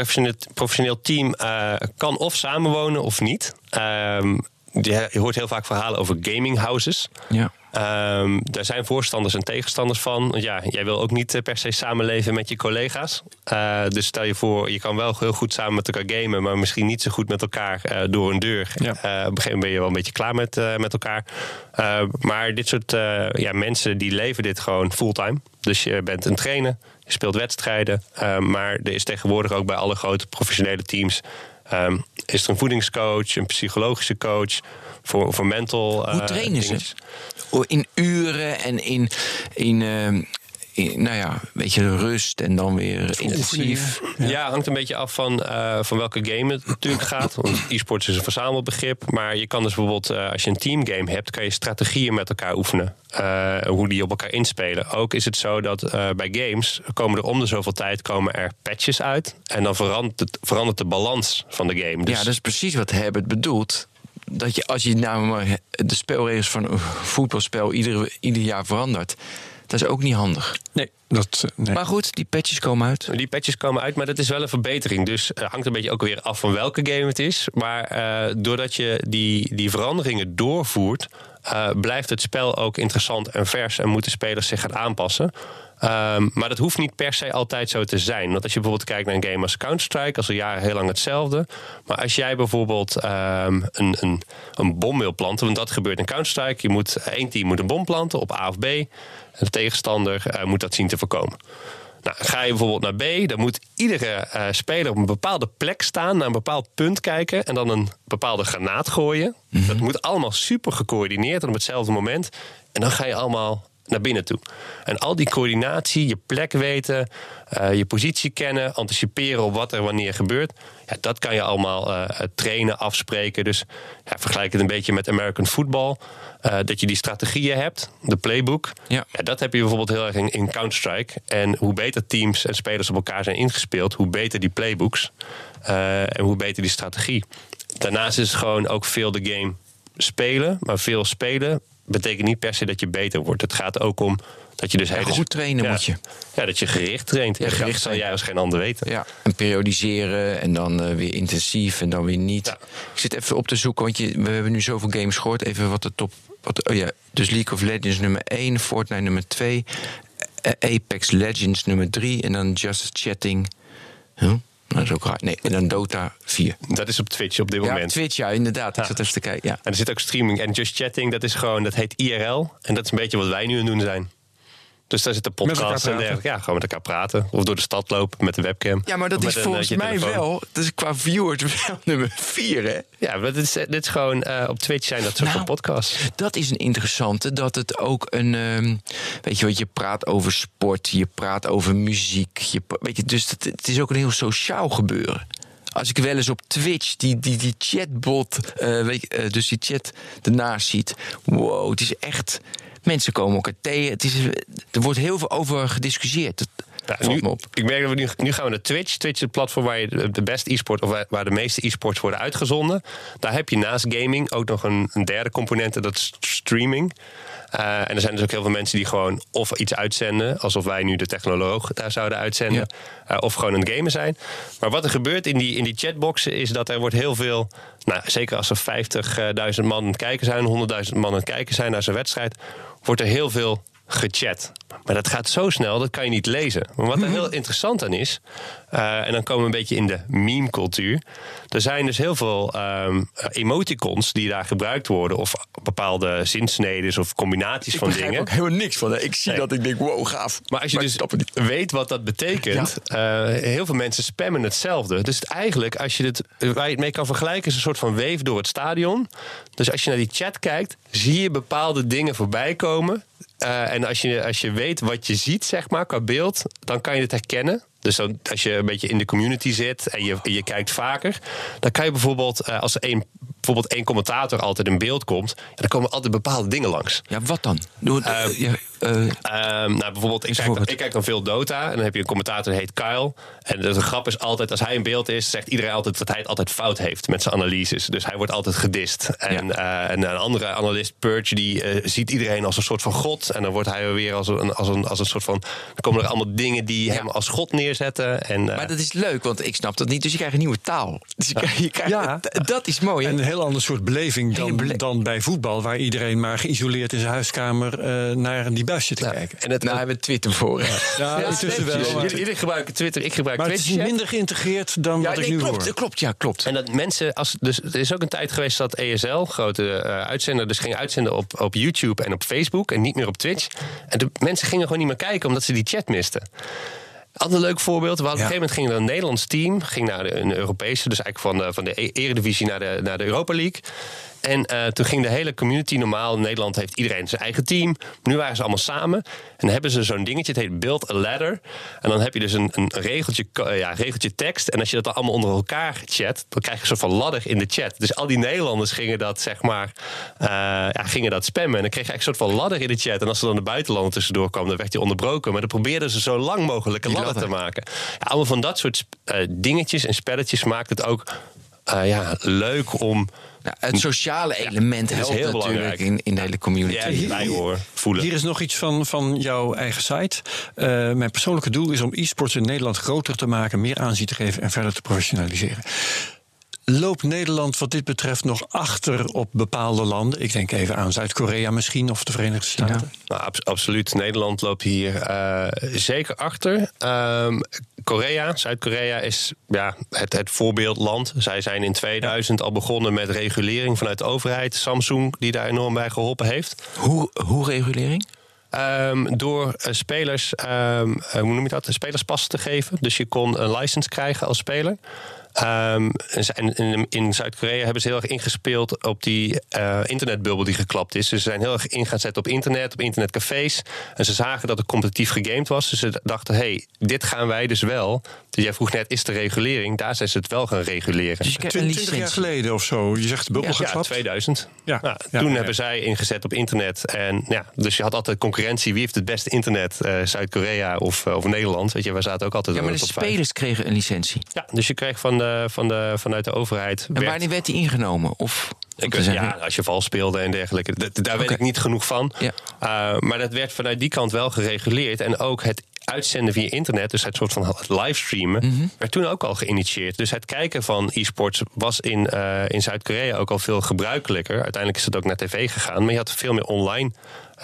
professioneel team kan of samenwonen of niet. Je hoort heel vaak verhalen over gaming houses. Ja. Daar zijn voorstanders en tegenstanders van. Want jij wil ook niet per se samenleven met je collega's. Dus stel je voor, je kan wel heel goed samen met elkaar gamen, maar misschien niet zo goed met elkaar door een deur. Ja. Op een gegeven moment ben je wel een beetje klaar met elkaar. Maar dit soort mensen die leven dit gewoon fulltime. Dus je bent een trainer, je speelt wedstrijden. Maar er is tegenwoordig ook bij alle grote professionele teams, is er een voedingscoach, een psychologische coach voor mental. Hoe trainen dingetjes ze? In uren en in weet je, rust en dan weer intensief. Ja, hangt een beetje af van welke game het natuurlijk gaat. Want e-sports is een verzamelbegrip. Maar je kan dus bijvoorbeeld, als je een teamgame hebt, kan je strategieën met elkaar oefenen. Hoe die op elkaar inspelen. Ook is het zo dat bij games komen er om de zoveel tijd patches uit. En dan verandert de balans van de game. Dus ja, dat is precies wat Herbert bedoelt. Dat je, als je namelijk de spelregels van een voetbalspel ieder jaar verandert, dat is ook niet handig. Nee. Maar goed, die patches komen uit. Maar dat is wel een verbetering. Dus hangt een beetje ook weer af van welke game het is. Maar doordat je die veranderingen doorvoert, blijft het spel ook interessant en vers en moeten spelers zich gaan aanpassen. Maar dat hoeft niet per se altijd zo te zijn. Want als je bijvoorbeeld kijkt naar een game als Counter-Strike, als al jaren heel lang hetzelfde. Maar als jij bijvoorbeeld een bom wil planten, want dat gebeurt in Counter-Strike. Eén team moet een bom planten op A of B. De tegenstander moet dat zien te voorkomen. Nou, ga je bijvoorbeeld naar B, dan moet iedere speler op een bepaalde plek staan, naar een bepaald punt kijken en dan een bepaalde granaat gooien. Mm-hmm. Dat moet allemaal super gecoördineerd en op hetzelfde moment. En dan ga je allemaal naar binnen toe. En al die coördinatie, je plek weten, je positie kennen, anticiperen op wat er wanneer gebeurt, dat kan je allemaal trainen, afspreken. Dus vergelijk het een beetje met American football. Dat je die strategieën hebt, de playbook. Ja. Ja, dat heb je bijvoorbeeld heel erg in Counter-Strike. En hoe beter teams en spelers op elkaar zijn ingespeeld, hoe beter die playbooks en hoe beter die strategie. Daarnaast is het gewoon ook veel de game spelen, maar veel spelen betekent niet per se dat je beter wordt. Het gaat ook om dat je dus goed trainen moet je. Ja, dat je gericht traint. Ja, gericht zal jij als geen ander weten. Ja, en periodiseren en dan weer intensief en dan weer niet. Ja. Ik zit even op te zoeken, want we hebben nu zoveel games gehoord. Even wat de top. Dus League of Legends nummer 1, Fortnite nummer 2... Apex Legends nummer 3 en dan Just Chatting. Huh? Dat is ook raar. Nee, en dan Dota 4. Dat is op Twitch op dit moment. Ja, Twitch, ja, inderdaad. Ik zat even te kijken. Ja. En er zit ook streaming. En Just Chatting, dat heet IRL. En dat is een beetje wat wij nu aan het doen zijn. Dus daar zitten podcasts en dergelijke. Ja, gewoon met elkaar praten. Of door de stad lopen met de webcam. Ja, maar dat is volgens mij wel... Dat is qua viewers wel nummer 4, hè? Ja, maar dit is gewoon... op Twitch zijn dat soort podcasts. Dat is een interessante. Dat het ook een... weet je wat, je praat over sport. Je praat over muziek. Het is ook een heel sociaal gebeuren. Als ik wel eens op Twitch die chatbot... dus die chat ernaast ziet. Wow, het is echt... Mensen komen elkaar tegen. Er wordt heel veel over gediscussieerd. Ik merk dat we nu gaan we naar Twitch. Twitch is het platform waar je de beste e-sport of waar de meeste e-sports worden uitgezonden. Daar heb je naast gaming ook nog een derde component en dat is streaming. En er zijn dus ook heel veel mensen die gewoon of iets uitzenden... alsof wij nu de technoloog daar zouden uitzenden. Ja. Of gewoon aan het gamen zijn. Maar wat er gebeurt in die chatboxen is dat er wordt heel veel... Nou, zeker als er 50.000 man aan het kijken zijn... 100.000 man aan het kijken zijn naar zo'n wedstrijd... wordt er heel veel gechat. Maar dat gaat zo snel, dat kan je niet lezen. Maar wat er heel interessant aan is... en dan komen we een beetje in de meme-cultuur... er zijn dus heel veel emoticons die daar gebruikt worden... of bepaalde zinsnedes of combinaties van dingen. Ik begrijp ook helemaal niks van. Hè? Ik zie dat, ik denk, wow, gaaf. Maar als je dus weet wat dat betekent... Ja. Heel veel mensen spammen hetzelfde. Dus eigenlijk, waar je het mee kan vergelijken... is een soort van weef door het stadion. Dus als je naar die chat kijkt, zie je bepaalde dingen voorbij komen... en als je weet wat je ziet, zeg maar, qua beeld, dan kan je het herkennen. Dus dan, als je een beetje in de community zit en je kijkt vaker... dan kan je bijvoorbeeld, als er één commentator altijd in beeld komt... dan komen altijd bepaalde dingen langs. Ja, wat dan? Nou, bijvoorbeeld, ik kijk dan veel Dota... en dan heb je een commentator die heet Kyle. En de grap is altijd, als hij in beeld is... zegt iedereen altijd dat hij het altijd fout heeft met zijn analyses. Dus hij wordt altijd gedist. En een andere analist, Purge, die ziet iedereen als een soort van god. En dan wordt hij weer als een soort van... dan komen er allemaal dingen die hem als god neerzetten. Maar dat is leuk, want ik snap dat niet. Dus je krijgt een nieuwe taal. Dus dat is mooi. Hè? En een heel ander soort beleving dan bij voetbal... waar iedereen maar geïsoleerd in zijn huiskamer naar die buisje te kijken. En daar hebben we Twitter voor. Jullie gebruiken Twitter, ik gebruik Twitch. Maar het is minder geïntegreerd dan wat ik nu hoor. Klopt. En dat mensen... er is ook een tijd geweest dat ESL, grote uitzender... dus ging uitzenden op YouTube en op Facebook... en niet meer op Twitch. En de mensen gingen gewoon niet meer kijken... omdat ze die chat misten. Ander leuk voorbeeld. Op een gegeven moment ging er een Nederlands team... ging naar een Europese, dus eigenlijk van de Eredivisie naar de Europa League... En toen ging de hele community normaal. In Nederland heeft iedereen zijn eigen team. Nu waren ze allemaal samen. En dan hebben ze zo'n dingetje. Het heet Build a Ladder. En dan heb je dus een regeltje tekst. En als je dat dan allemaal onder elkaar chat... dan krijg je een soort van ladder in de chat. Dus al die Nederlanders gingen dat gingen dat spammen. En dan kreeg je eigenlijk een soort van ladder in de chat. En als er dan de buitenlander tussendoor kwam... dan werd die onderbroken. Maar dan probeerden ze zo lang mogelijk een ladder te maken. Ja, allemaal van dat soort dingetjes en spelletjes... maakt het ook leuk om... Ja, het sociale element helpt heel natuurlijk in de hele community. Ja, hier is nog iets van jouw eigen site. Mijn persoonlijke doel is om e-sports in Nederland groter te maken... meer aanzien te geven en verder te professionaliseren. Loopt Nederland wat dit betreft nog achter op bepaalde landen? Ik denk even aan Zuid-Korea misschien of de Verenigde Staten. Ja. Nou, absoluut. Nederland loopt hier zeker achter. Zuid-Korea is het voorbeeldland. Zij zijn in 2000 al begonnen met regulering vanuit de overheid. Samsung die daar enorm bij geholpen heeft. Hoe regulering? Door spelers, spelerspassen te geven. Dus je kon een license krijgen als speler. In Zuid-Korea hebben ze heel erg ingespeeld op die internetbubbel die geklapt is. Dus ze zijn heel erg in gaan zetten op internetcafés. En ze zagen dat er competitief gegamed was. Dus ze dachten, dit gaan wij dus wel. Dus jij vroeg net, is de regulering? Daar zijn ze het wel gaan reguleren. Dus 20 jaar geleden of zo, je zegt de bubbel geklapt? Ja, 2000. Ja. Nou, toen hebben zij ingezet op internet. En, dus je had altijd concurrentie. Wie heeft het beste internet? Zuid-Korea of Nederland? Weet je, wij zaten ook altijd maar de spelers kregen een licentie. Ja, dus je kreeg vanuit de overheid. En wanneer werd die ingenomen? Als je vals speelde en dergelijke. Daar weet ik niet genoeg van. Ja. Maar dat werd vanuit die kant wel gereguleerd. En ook het uitzenden via internet, dus het soort van livestreamen... werd toen ook al geïnitieerd. Dus het kijken van e-sports was in Zuid-Korea ook al veel gebruikelijker. Uiteindelijk is het ook naar tv gegaan. Maar je had veel meer online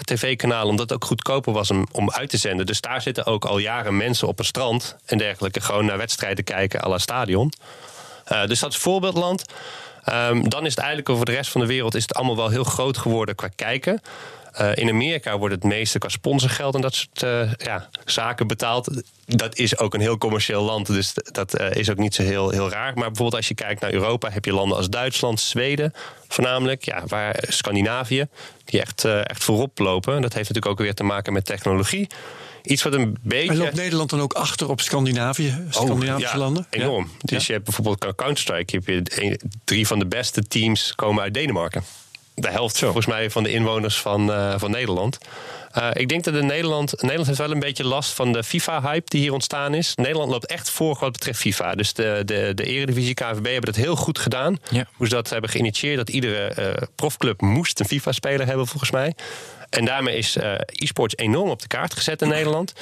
tv-kanalen, omdat het ook goedkoper was om uit te zenden. Dus daar zitten ook al jaren mensen op een strand en dergelijke... gewoon naar wedstrijden kijken à la stadion. Dus dat is voorbeeldland. Dan is het eigenlijk over de rest van de wereld... is het allemaal wel heel groot geworden qua kijken... In Amerika wordt het meeste qua sponsorgeld en dat soort zaken betaald. Dat is ook een heel commercieel land, dus dat is ook niet zo heel raar. Maar bijvoorbeeld als je kijkt naar Europa, heb je landen als Duitsland, Zweden voornamelijk. Ja, waar Scandinavië, die echt voorop lopen. Dat heeft natuurlijk ook weer te maken met technologie. Iets wat een beetje... En loopt Nederland dan ook achter op Scandinavische landen? Enorm. Ja. Dus je hebt bijvoorbeeld Counter-Strike. Drie van de beste teams komen uit Denemarken. De helft volgens mij van de inwoners van Nederland. Ik denk dat Nederland heeft wel een beetje last van de FIFA-hype die hier ontstaan is. Nederland loopt echt voor wat betreft FIFA. Dus de Eredivisie, KNVB hebben dat heel goed gedaan. Ja. Hoe ze dat hebben geïnitieerd. Dat iedere profclub moest een FIFA-speler hebben volgens mij. En daarmee is e-sports enorm op de kaart gezet in Nederland.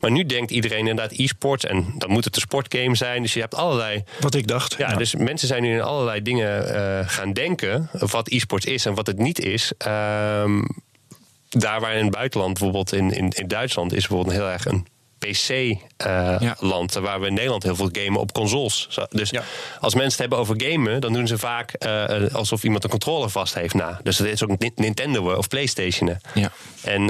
Maar nu denkt iedereen inderdaad e-sports. En dan moet het een sportgame zijn. Dus je hebt allerlei... Wat ik dacht. Ja, ja. Dus mensen zijn nu in allerlei dingen gaan denken. Wat e-sports is en wat het niet is. Daar waar in het buitenland, bijvoorbeeld in Duitsland... is bijvoorbeeld heel erg een PC-land. Waar we in Nederland heel veel gamen op consoles. Dus als mensen het hebben over gamen... dan doen ze vaak alsof iemand een controller vast heeft na. Dus dat is ook Nintendo of PlayStation. Ja. En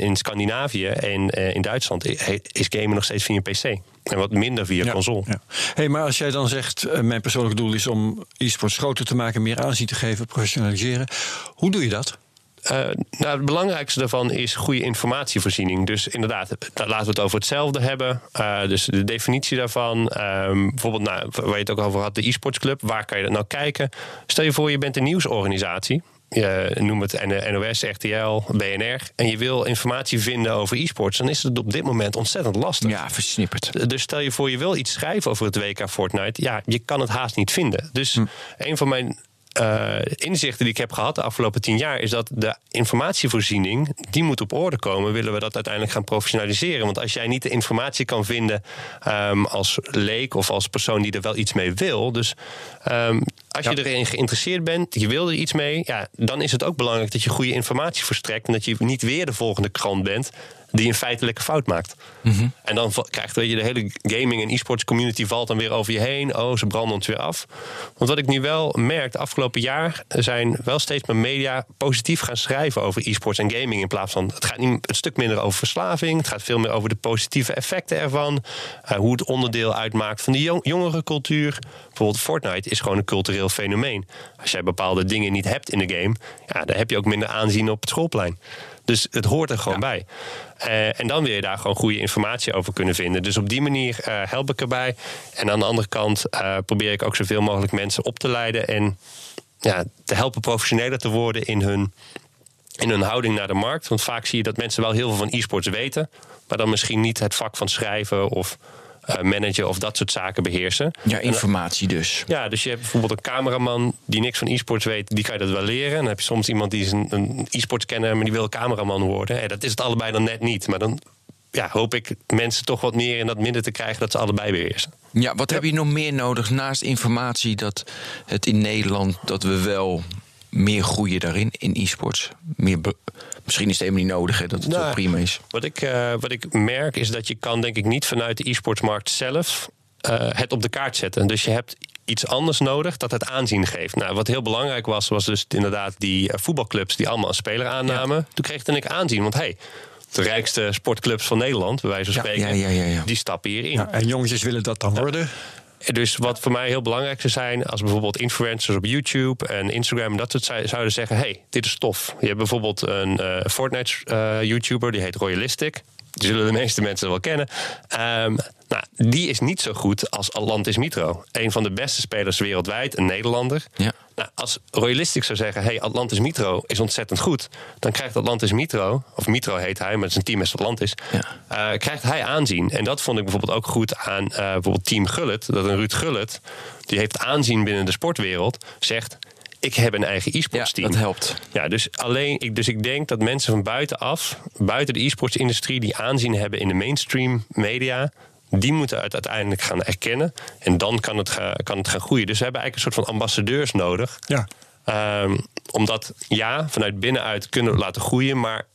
in Scandinavië en in Duitsland... is gamen nog steeds via een PC. En wat minder via console. Ja. Hey, maar als jij dan zegt... mijn persoonlijk doel is om e-sports groter te maken... meer aanzien te geven, professionaliseren. Hoe doe je dat? Het belangrijkste daarvan is goede informatievoorziening. Dus inderdaad, laten we het over hetzelfde hebben. Dus de definitie daarvan. Bijvoorbeeld, waar je het ook over had, de e-sportsclub. Waar kan je dat nou kijken? Stel je voor, je bent een nieuwsorganisatie. Noem het NOS, RTL, BNR. En je wil informatie vinden over e-sports. Dan is het op dit moment ontzettend lastig. Ja, versnipperd. Dus stel je voor, je wil iets schrijven over het WK Fortnite. Ja, je kan het haast niet vinden. Dus een van mijn... inzichten die ik heb gehad de afgelopen 10 jaar... is dat de informatievoorziening, die moet op orde komen... willen we dat uiteindelijk gaan professionaliseren. Want als jij niet de informatie kan vinden als leek... of als persoon die er wel iets mee wil... dus als je erin geïnteresseerd bent, je wil er iets mee... Ja, dan is het ook belangrijk dat je goede informatie verstrekt... en dat je niet weer de volgende krant bent... die een feitelijke fout maakt. Mm-hmm. En dan krijgt de hele gaming- en e-sports community... valt dan weer over je heen. Oh, ze branden ons weer af. Want wat ik nu wel merk, de afgelopen jaar... zijn wel steeds meer media positief gaan schrijven... over e-sports en gaming in plaats van... het gaat niet een stuk minder over verslaving. Het gaat veel meer over de positieve effecten ervan. Hoe het onderdeel uitmaakt van de jongerencultuur. Bijvoorbeeld Fortnite is gewoon een cultureel fenomeen. Als jij bepaalde dingen niet hebt in de game... ja, dan heb je ook minder aanzien op het schoolplein. Dus het hoort er gewoon bij. En dan wil je daar gewoon goede informatie over kunnen vinden. Dus op die manier help ik erbij. En aan de andere kant probeer ik ook zoveel mogelijk mensen op te leiden... en te helpen professioneler te worden in hun houding naar de markt. Want vaak zie je dat mensen wel heel veel van e-sports weten... maar dan misschien niet het vak van schrijven of... managen of dat soort zaken beheersen. Ja, informatie dus. Ja, dus je hebt bijvoorbeeld een cameraman die niks van e-sports weet... die kan je dat wel leren. En dan heb je soms iemand die is een e-sports kenner... maar die wil cameraman worden. Hey, dat is het allebei dan net niet. Maar dan hoop ik mensen toch wat meer in dat midden te krijgen... dat ze allebei beheersen. Ja, wat heb je nog meer nodig naast informatie... dat het in Nederland, dat we wel... meer groeien daarin, in e-sports. Misschien is het helemaal niet nodig, hè, dat het wel prima is. Wat ik merk is dat je kan, denk ik, niet vanuit de e-sportsmarkt zelf... het op de kaart zetten. Dus je hebt iets anders nodig dat het aanzien geeft. Nou, wat heel belangrijk was dus inderdaad die voetbalclubs... die allemaal een speler aannamen. Ja. Toen kreeg ik dan aanzien, want de rijkste sportclubs van Nederland, bij wijze van spreken... die stappen hierin. Ja, en jongetjes willen dat dan worden... Dus wat voor mij heel belangrijk zou zijn... als bijvoorbeeld influencers op YouTube en Instagram... en dat soort zouden zeggen, hey, dit is stof. Je hebt bijvoorbeeld een Fortnite-YouTuber, die heet Royalistic. Die zullen de meeste mensen wel kennen. Die is niet zo goed als Atlantis Mitr0. Een van de beste spelers wereldwijd, een Nederlander. Ja. Nou, als Royalistic zou zeggen, hey, Atlantis Mitr0 is ontzettend goed... dan krijgt Atlantis Mitr0, of Mitr0 heet hij, maar zijn team is Atlantis... krijgt hij aanzien. En dat vond ik bijvoorbeeld ook goed aan bijvoorbeeld Team Gullit. Dat een Ruud Gullit, die heeft aanzien binnen de sportwereld, zegt... ik heb een eigen e-sports team. Ja, dat helpt. Ja, dus ik denk dat mensen van buitenaf, buiten de e-sports industrie... die aanzien hebben in de mainstream media... die moeten het uiteindelijk gaan erkennen. En dan kan het gaan groeien. Dus we hebben eigenlijk een soort van ambassadeurs nodig. Ja. Omdat vanuit binnenuit kunnen we laten groeien. Maar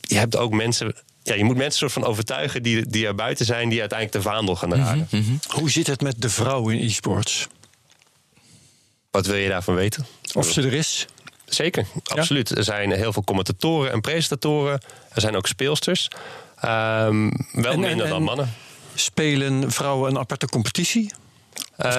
je hebt ook mensen... Ja, je moet mensen soort van overtuigen die er buiten zijn... die uiteindelijk de vaandel gaan dragen. Mm-hmm, mm-hmm. Hoe zit het met de vrouw in e-sports? Wat wil je daarvan weten? Of ze er is? Zeker, absoluut. Ja? Er zijn heel veel commentatoren en presentatoren. Er zijn ook speelsters. Wel minder dan mannen. Spelen vrouwen een aparte competitie? Of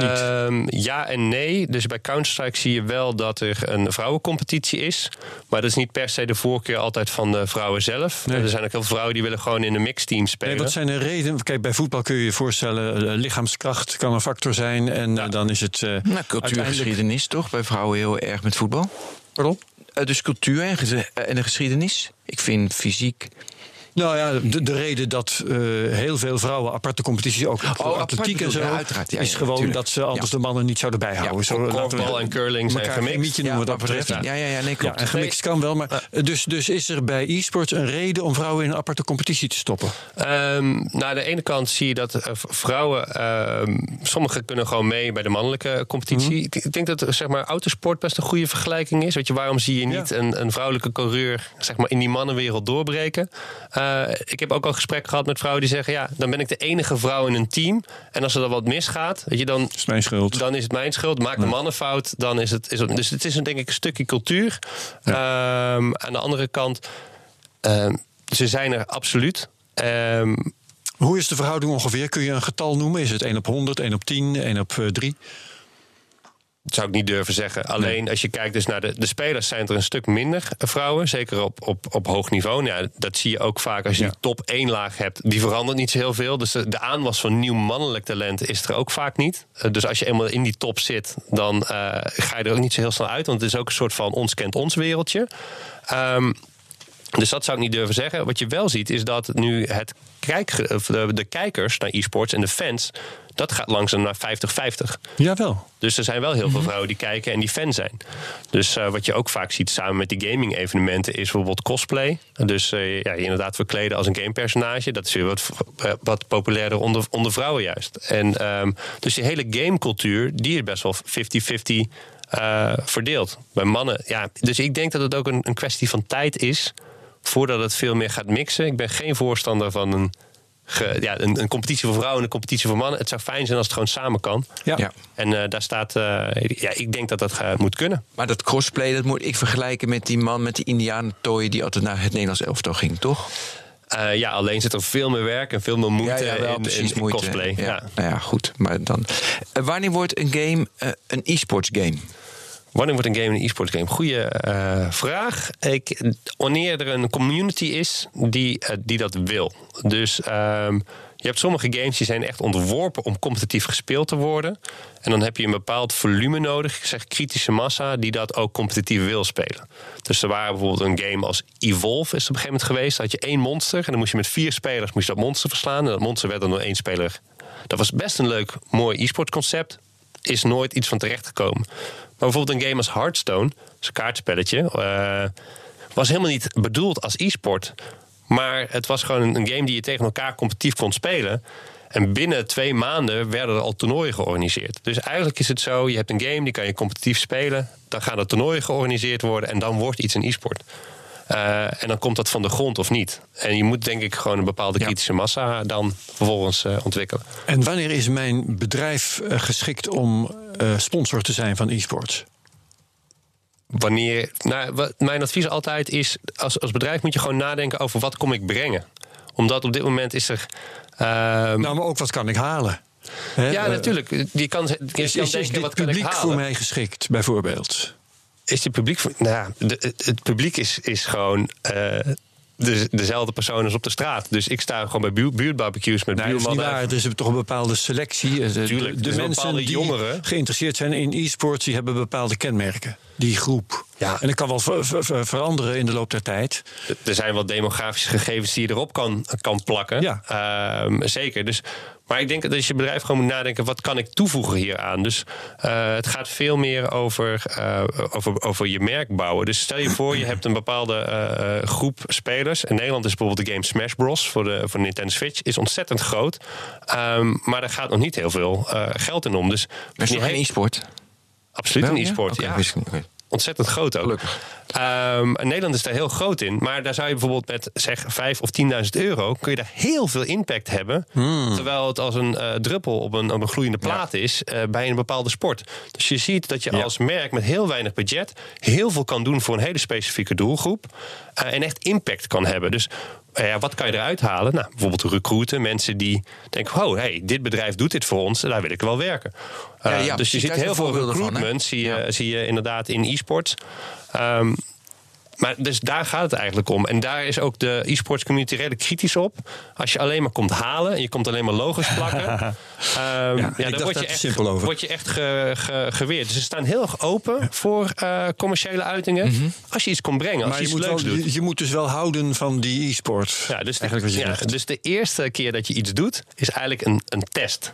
niet? Ja en nee. Dus bij Counter-Strike zie je wel dat er een vrouwencompetitie is. Maar dat is niet per se de voorkeur altijd van de vrouwen zelf. Nee. Er zijn ook heel veel vrouwen die willen gewoon in een mixteam spelen. Nee, wat zijn de redenen? Kijk, bij voetbal kun je je voorstellen... lichaamskracht kan een factor zijn. En dan is het... cultuurgeschiedenis toch? Bij vrouwen heel erg met voetbal. Pardon? Dus cultuur en de geschiedenis. Ik vind fysiek... Nou ja, de reden dat heel veel vrouwen aparte competities... ook atletiek en zo, ja, is gewoon natuurlijk. Dat ze anders de mannen niet zouden bijhouden. Ja, zo, korfbal en curling zijn gemixt. Ja, noemen wat dat betreft. En gemixt kan wel. Maar, dus is er bij e-sports een reden om vrouwen in een aparte competitie te stoppen? Aan de ene kant zie je dat vrouwen... sommigen kunnen gewoon mee bij de mannelijke competitie. Ik denk dat autosport best een goede vergelijking is. Weet je, waarom zie je niet een vrouwelijke coureur in die mannenwereld doorbreken... ik heb ook al gesprek gehad met vrouwen die zeggen... ja, dan ben ik de enige vrouw in een team. En als er dan wat misgaat... is mijn schuld. Dan is het mijn schuld. Maak de mannen fout, dan is het... Dus het is een stukje cultuur. Ja. Aan de andere kant... ze zijn er absoluut... Hoe is de verhouding ongeveer? Kun je een getal noemen? Is het 1 op 100, 1 op 10, 1 op 3? Dat zou ik niet durven zeggen. Alleen als je kijkt dus naar de spelers... zijn er een stuk minder vrouwen. Zeker op hoog niveau. Nou, dat zie je ook vaak als je die top 1 laag hebt. Die verandert niet zo heel veel. Dus de aanwas van nieuw mannelijk talent is er ook vaak niet. Dus als je eenmaal in die top zit... dan ga je er ook niet zo heel snel uit. Want het is ook een soort van ons kent ons wereldje. Dus dat zou ik niet durven zeggen. Wat je wel ziet is dat nu de kijkers naar e-sports en de fans... dat gaat langzaam naar 50-50. Jawel. Dus er zijn wel heel veel vrouwen die kijken en die fan zijn. Dus wat je ook vaak ziet samen met die gaming evenementen... is bijvoorbeeld cosplay. Dus je inderdaad verkleden als een gamepersonage. Dat is weer wat populairder onder vrouwen juist. En dus die hele gamecultuur, die is best wel 50-50 verdeeld. Bij mannen, Dus ik denk dat het ook een kwestie van tijd is... voordat het veel meer gaat mixen. Ik ben geen voorstander van een competitie voor vrouwen en een competitie voor mannen. Het zou fijn zijn als het gewoon samen kan. Ja. En daar staat... ik denk dat dat moet kunnen. Maar dat crossplay, dat moet ik vergelijken met die man... met die indianentooi die altijd naar het Nederlands elftal ging, toch? Alleen zit er veel meer werk en veel meer moeite in cosplay. Ja. Nou ja, goed. Maar dan... wanneer wordt een game een e-sports game? Wanneer wordt een game een e-sports game? Goeie vraag. Wanneer er een community is die dat wil. Dus je hebt sommige games die zijn echt ontworpen om competitief gespeeld te worden. En dan heb je een bepaald volume nodig. Ik zeg kritische massa die dat ook competitief wil spelen. Dus er waren bijvoorbeeld een game als Evolve is op een gegeven moment geweest. Daar had je 1 monster en dan moest je met 4 spelers dat monster verslaan. En dat monster werd dan door 1 speler. Dat was best een leuk, mooi e-sport concept. Is nooit iets van terechtgekomen. Maar bijvoorbeeld een game als Hearthstone, dat is een kaartspelletje... was helemaal niet bedoeld als e-sport. Maar het was gewoon een game die je tegen elkaar competitief kon spelen. En binnen 2 maanden werden er al toernooien georganiseerd. Dus eigenlijk is het zo, je hebt een game, die kan je competitief spelen. Dan gaan er toernooien georganiseerd worden en dan wordt iets een e-sport. En dan komt dat van de grond of niet. En je moet denk ik gewoon een bepaalde kritische massa dan vervolgens ontwikkelen. En wanneer is mijn bedrijf geschikt om sponsor te zijn van e-sports? Mijn advies altijd is, als bedrijf moet je gewoon nadenken over wat kom ik brengen. Omdat op dit moment is er... maar ook wat kan ik halen? Hè? Ja, natuurlijk. Je kan denken, wat kan ik halen? Is dit publiek voor mij geschikt, bijvoorbeeld? Is het publiek... het publiek is gewoon dezelfde persoon als op de straat. Dus ik sta gewoon bij buurtbarbecues met buurmannen. Dat is niet waar. Er is toch een bepaalde selectie. De mensen die jongeren geïnteresseerd zijn in e-sports... die hebben bepaalde kenmerken. Die groep. Ja. En dat kan wel veranderen in de loop der tijd. Er zijn wel demografische gegevens die je erop kan plakken. Ja. Zeker. Dus... Maar ik denk dat je bedrijf gewoon moet nadenken... wat kan ik toevoegen hieraan? Dus het gaat veel meer over je merk bouwen. Dus stel je voor, je hebt een bepaalde groep spelers. In Nederland is bijvoorbeeld de game Smash Bros. Voor de Nintendo Switch. Is ontzettend groot. Maar daar gaat nog niet heel veel geld in om. Dus, is het nog een e-sport? Absoluut, een e-sport, ja. Ontzettend groot ook. Nederland is daar heel groot in. Maar daar zou je bijvoorbeeld met zeg 5 of 10.000 euro... kun je daar heel veel impact hebben. Hmm. Terwijl het als een druppel op een gloeiende plaat is... bij een bepaalde sport. Dus je ziet dat je als merk met heel weinig budget... heel veel kan doen voor een hele specifieke doelgroep. En echt impact kan hebben. Dus wat kan je eruit halen? Nou, bijvoorbeeld recruiten. Mensen die denken, oh, hey, dit bedrijf doet dit voor ons. Daar wil ik wel werken. Dus je ziet heel veel recruitment. Zie je inderdaad in e-sports. Maar dus daar gaat het eigenlijk om. En daar is ook de e-sports community redelijk kritisch op. Als je alleen maar komt halen en je komt alleen maar logo's plakken... dan word je echt geweerd. Dus ze staan heel erg open voor commerciële uitingen. Mm-hmm. Als je iets komt brengen, als je iets leuks doet. Je moet dus wel houden van die e-sports. Ja, dus, dus de eerste keer dat je iets doet, is eigenlijk een test.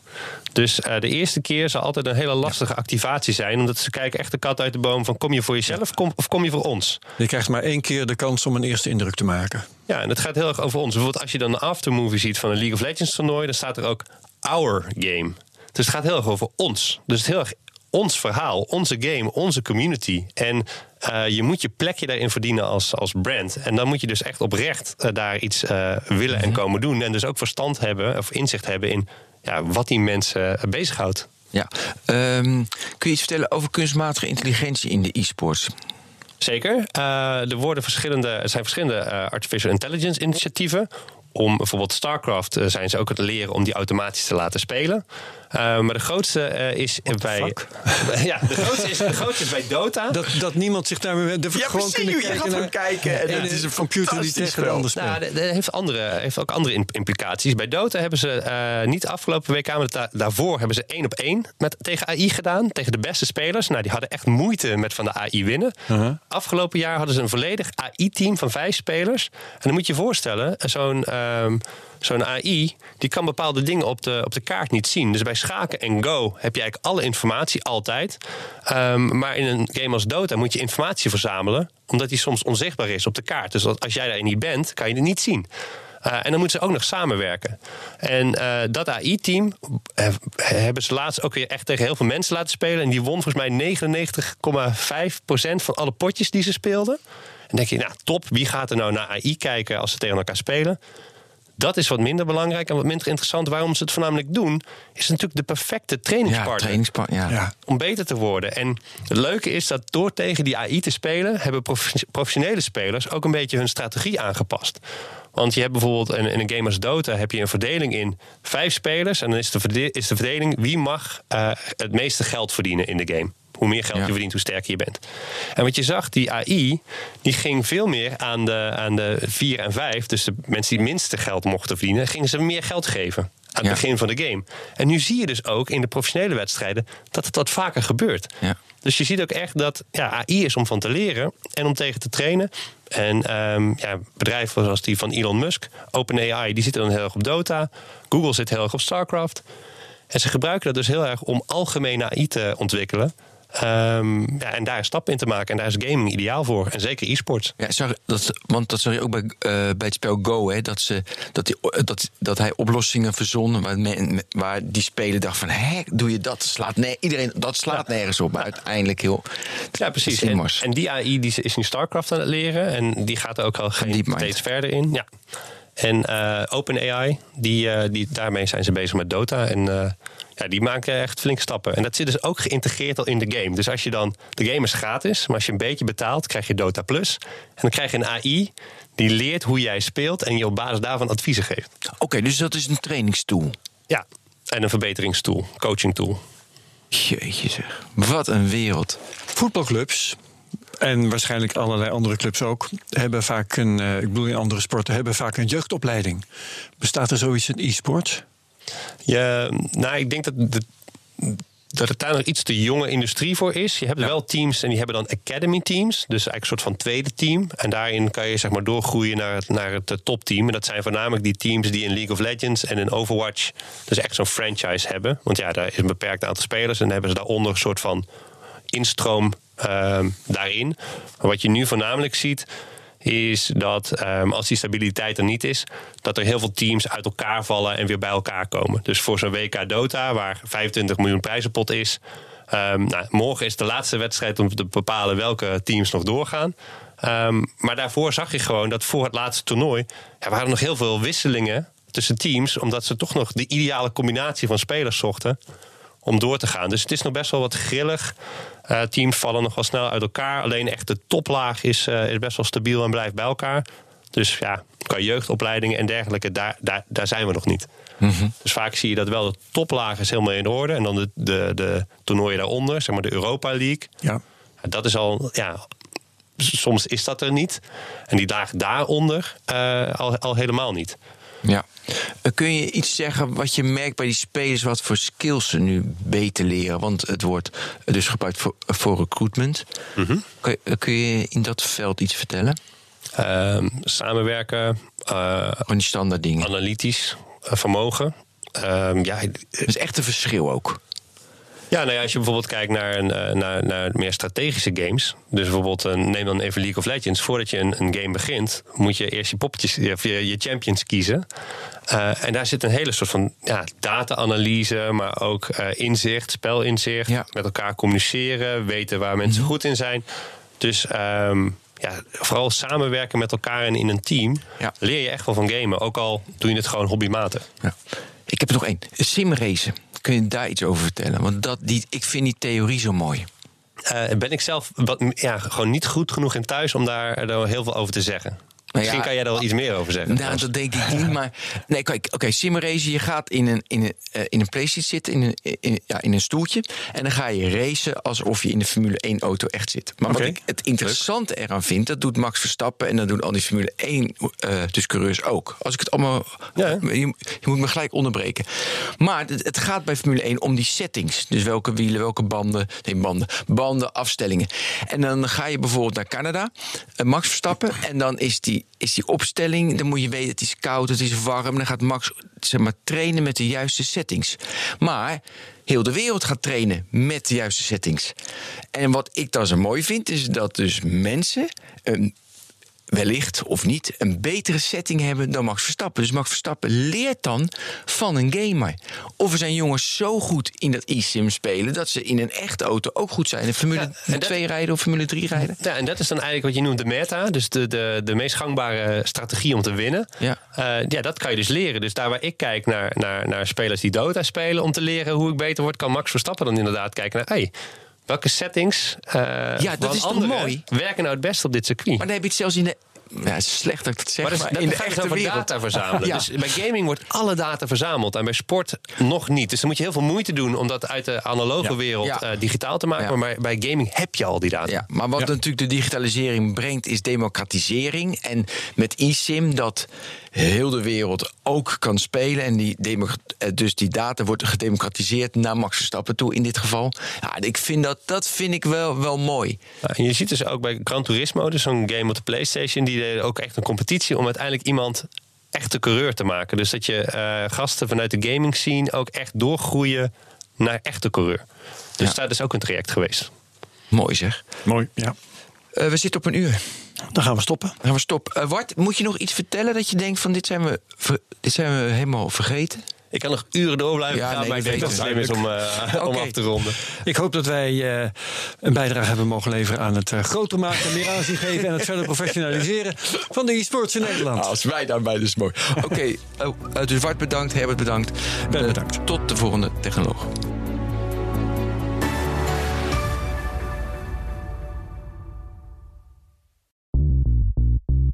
Dus de eerste keer zal altijd een hele lastige activatie zijn. Omdat ze kijken echt de kat uit de boom van... kom je voor jezelf of kom je voor ons? Je krijgt maar 1 keer de kans om een eerste indruk te maken. Ja, en dat gaat heel erg over ons. Bijvoorbeeld als je dan de aftermovie ziet van een League of Legends toernooi... dan staat er ook our game. Dus het gaat heel erg over ons. Dus het heel erg ons verhaal, onze game, onze community. En je moet je plekje daarin verdienen als brand. En dan moet je dus echt oprecht daar iets willen en komen doen. En dus ook verstand hebben of inzicht hebben in wat die mensen bezighoudt. Ja. Kun je iets vertellen over kunstmatige intelligentie in de e-sports? Zeker. Er zijn verschillende artificial intelligence initiatieven. Om bijvoorbeeld Starcraft zijn ze ook aan het leren om die automatisch te laten spelen. Maar de grootste is bij... Ja, de grootste is bij Dota. Dat niemand zich daar meer... gewoon kunnen kijken. Ja, kijken. En het is een computer die tegen de ander speelt. Nou, dat heeft ook andere implicaties. Bij Dota hebben ze niet afgelopen week aan... maar daarvoor hebben ze 1-op-1 tegen AI gedaan. Tegen de beste spelers. Nou, die hadden echt moeite met van de AI winnen. Uh-huh. Afgelopen jaar hadden ze een volledig AI-team van 5 spelers. En dan moet je je voorstellen, zo'n AI, die kan bepaalde dingen op de kaart niet zien. Dus bij Schaken en Go heb je eigenlijk alle informatie altijd. Maar in een game als Dota moet je informatie verzamelen... omdat die soms onzichtbaar is op de kaart. Dus als jij daar niet bent, kan je het niet zien. En dan moeten ze ook nog samenwerken. En dat AI-team hebben ze laatst ook weer echt tegen heel veel mensen laten spelen. En die won volgens mij 99,5% van alle potjes die ze speelden. En denk je, nou top, wie gaat er nou naar AI kijken als ze tegen elkaar spelen? Dat is wat minder belangrijk en wat minder interessant. Waarom ze het voornamelijk doen, is natuurlijk de perfecte trainingspartner. Om beter te worden. En het leuke is dat door tegen die AI te spelen... hebben professionele spelers ook een beetje hun strategie aangepast. Want je hebt bijvoorbeeld in een game als Dota... heb je een verdeling in 5 spelers... en dan is de verdeling wie mag het meeste geld verdienen in de game. Hoe meer geld je verdient, hoe sterker je bent. En wat je zag, die AI, die ging veel meer aan de 4 en 5... dus de mensen die het minste geld mochten verdienen... gingen ze meer geld geven aan het begin van de game. En nu zie je dus ook in de professionele wedstrijden... dat het wat vaker gebeurt. Ja. Dus je ziet ook echt dat AI is om van te leren en om tegen te trainen. En bedrijven zoals die van Elon Musk, OpenAI... die zitten dan heel erg op Dota. Google zit heel erg op Starcraft. En ze gebruiken dat dus heel erg om algemene AI te ontwikkelen... en daar stappen in te maken. En daar is gaming ideaal voor. En zeker e-sports. Ja, want dat zag je ook bij het spel Go. Hè, dat hij oplossingen verzon. Waar die speler dacht van... Hé, doe je dat? Slaat nergens op. Maar uiteindelijk heel... Ja, precies. En die AI die is nu StarCraft aan het leren. En die gaat er ook al steeds verder in. Ja. En OpenAI, daarmee zijn ze bezig met Dota. En... die maken echt flinke stappen. En dat zit dus ook geïntegreerd al in de game. Dus als je dan... De game is gratis, maar als je een beetje betaalt... krijg je Dota Plus. En dan krijg je een AI die leert hoe jij speelt... en je op basis daarvan adviezen geeft. Oké, dus dat is een trainingstool? Ja, en een verbeteringstool, coachingtool. Jeetje zeg, wat een wereld. Voetbalclubs... en waarschijnlijk allerlei andere clubs ook... hebben vaak een... ik bedoel in andere sporten, hebben vaak een jeugdopleiding. Bestaat er zoiets in e-sport... Ja, nou, ik denk dat het daar nog iets te jonge industrie voor is. Je hebt wel teams en die hebben dan academy teams. Dus eigenlijk een soort van tweede team. En daarin kan je zeg maar doorgroeien naar het topteam. En dat zijn voornamelijk die teams die in League of Legends en in Overwatch... dus echt zo'n franchise hebben. Want ja, daar is een beperkt aantal spelers. En dan hebben ze daaronder een soort van instroom daarin. Maar wat je nu voornamelijk ziet... is dat als die stabiliteit er niet is... dat er heel veel teams uit elkaar vallen en weer bij elkaar komen. Dus voor zo'n WK Dota, waar 25 miljoen prijzenpot is... morgen is de laatste wedstrijd om te bepalen welke teams nog doorgaan. Maar daarvoor zag je gewoon dat voor het laatste toernooi... Ja, waren er nog heel veel wisselingen tussen teams... omdat ze toch nog de ideale combinatie van spelers zochten... om door te gaan. Dus het is nog best wel wat grillig. Teams vallen nog wel snel uit elkaar. Alleen echt de toplaag is best wel stabiel en blijft bij elkaar. Dus ja, qua jeugdopleidingen en dergelijke, daar zijn we nog niet. Mm-hmm. Dus vaak zie je dat wel de toplaag is helemaal in orde. En dan de toernooien daaronder, zeg maar de Europa League. Ja. Dat is al... Ja, soms is dat er niet. En die laag daaronder al helemaal niet. Ja. Kun je iets zeggen wat je merkt bij die spelers... wat voor skills ze nu beter leren? Want het wordt dus gebruikt voor recruitment. Mm-hmm. Kun je in dat veld iets vertellen? Samenwerken. Van die standaard dingen. Analytisch vermogen. Dat is echt een verschil ook. Ja, nou ja, als je bijvoorbeeld kijkt naar meer strategische games. Dus bijvoorbeeld, neem dan even League of Legends. Voordat je een game begint, moet je eerst je poppetjes of je champions kiezen. En daar zit een hele soort van data-analyse, maar ook inzicht, spelinzicht. Ja. Met elkaar communiceren, weten waar mensen goed in zijn. Dus vooral samenwerken met elkaar en in een team. Ja. Leer je echt wel van gamen, ook al doe je het gewoon hobbymatig. Ja. Ik heb er nog één. Simracen. Kun je daar iets over vertellen? Want ik vind die theorie zo mooi. Ben ik zelf gewoon niet goed genoeg in thuis om daar heel veel over te zeggen. Misschien kan jij daar wel iets meer over zeggen. Nou, dat denk ik niet, maar... Nee, kijk, oké, simracen, je gaat in een playseat zitten, in een stoeltje... en dan ga je racen alsof je in de Formule 1-auto echt zit. Maar wat ik het interessante eraan vind, dat doet Max Verstappen... en dat doen al die Formule 1-coureurs ook. Als ik het allemaal... Ja. Je moet me gelijk onderbreken. Maar het gaat bij Formule 1 om die settings. Dus welke wielen, welke banden... Nee, banden, afstellingen. En dan ga je bijvoorbeeld naar Canada, Max Verstappen... en dan is die opstelling, dan moet je weten, het is koud, het is warm. Dan gaat Max trainen met de juiste settings. Maar heel de wereld gaat trainen met de juiste settings. En wat ik dan zo mooi vind, is dat dus mensen... wellicht of niet, een betere setting hebben dan Max Verstappen. Dus Max Verstappen leert dan van een gamer. Of er zijn jongens zo goed in dat e-sim spelen... dat ze in een echte auto ook goed zijn. In Formule 2 rijden of Formule 3 rijden. Ja, en dat is dan eigenlijk wat je noemt de meta. Dus de meest gangbare strategie om te winnen. Ja. Dat kan je dus leren. Dus daar waar ik kijk naar spelers die Dota spelen... om te leren hoe ik beter word... kan Max Verstappen dan inderdaad kijken naar... Hey, welke settings dat is toch mooi. Werken nou het best op dit circuit? Maar dan heb je het zelfs in de... Ja, het is slecht dat ik het zeg, maar in de echte wereld. Data verzamelen. Ja. Dus bij gaming wordt alle data verzameld en bij sport nog niet. Dus dan moet je heel veel moeite doen om dat uit de analoge wereld digitaal te maken. Ja. Maar bij gaming heb je al die data. Ja. Maar wat natuurlijk de digitalisering brengt, is democratisering. En met eSIM dat heel de wereld ook kan spelen. En dus die data wordt gedemocratiseerd naar Max Verstappen toe in dit geval. Ja, ik vind dat vind ik wel mooi. Ja, en je ziet dus ook bij Gran Turismo, dus zo'n game op de PlayStation... die deden ook echt een competitie om uiteindelijk iemand echt de coureur te maken. Dus dat je gasten vanuit de gaming scene ook echt doorgroeien naar echte coureur. Dus daar is ook een traject geweest. Mooi zeg. Mooi, ja. We zitten op een uur. Dan gaan we stoppen. Wart, moet je nog iets vertellen dat je denkt van dit zijn we helemaal vergeten? Ik kan nog uren door blijven gaan, maar ik denk dat het slim is om af te ronden. Ik hoop dat wij een bijdrage hebben mogen leveren aan het groter maken... meer aanzien geven en het verder professionaliseren van de e-sports in Nederland. Als wij daarbij dus mooi. Oké, dus Wart bedankt, Herbert bedankt. Ben bedankt. Tot de volgende Technoloog.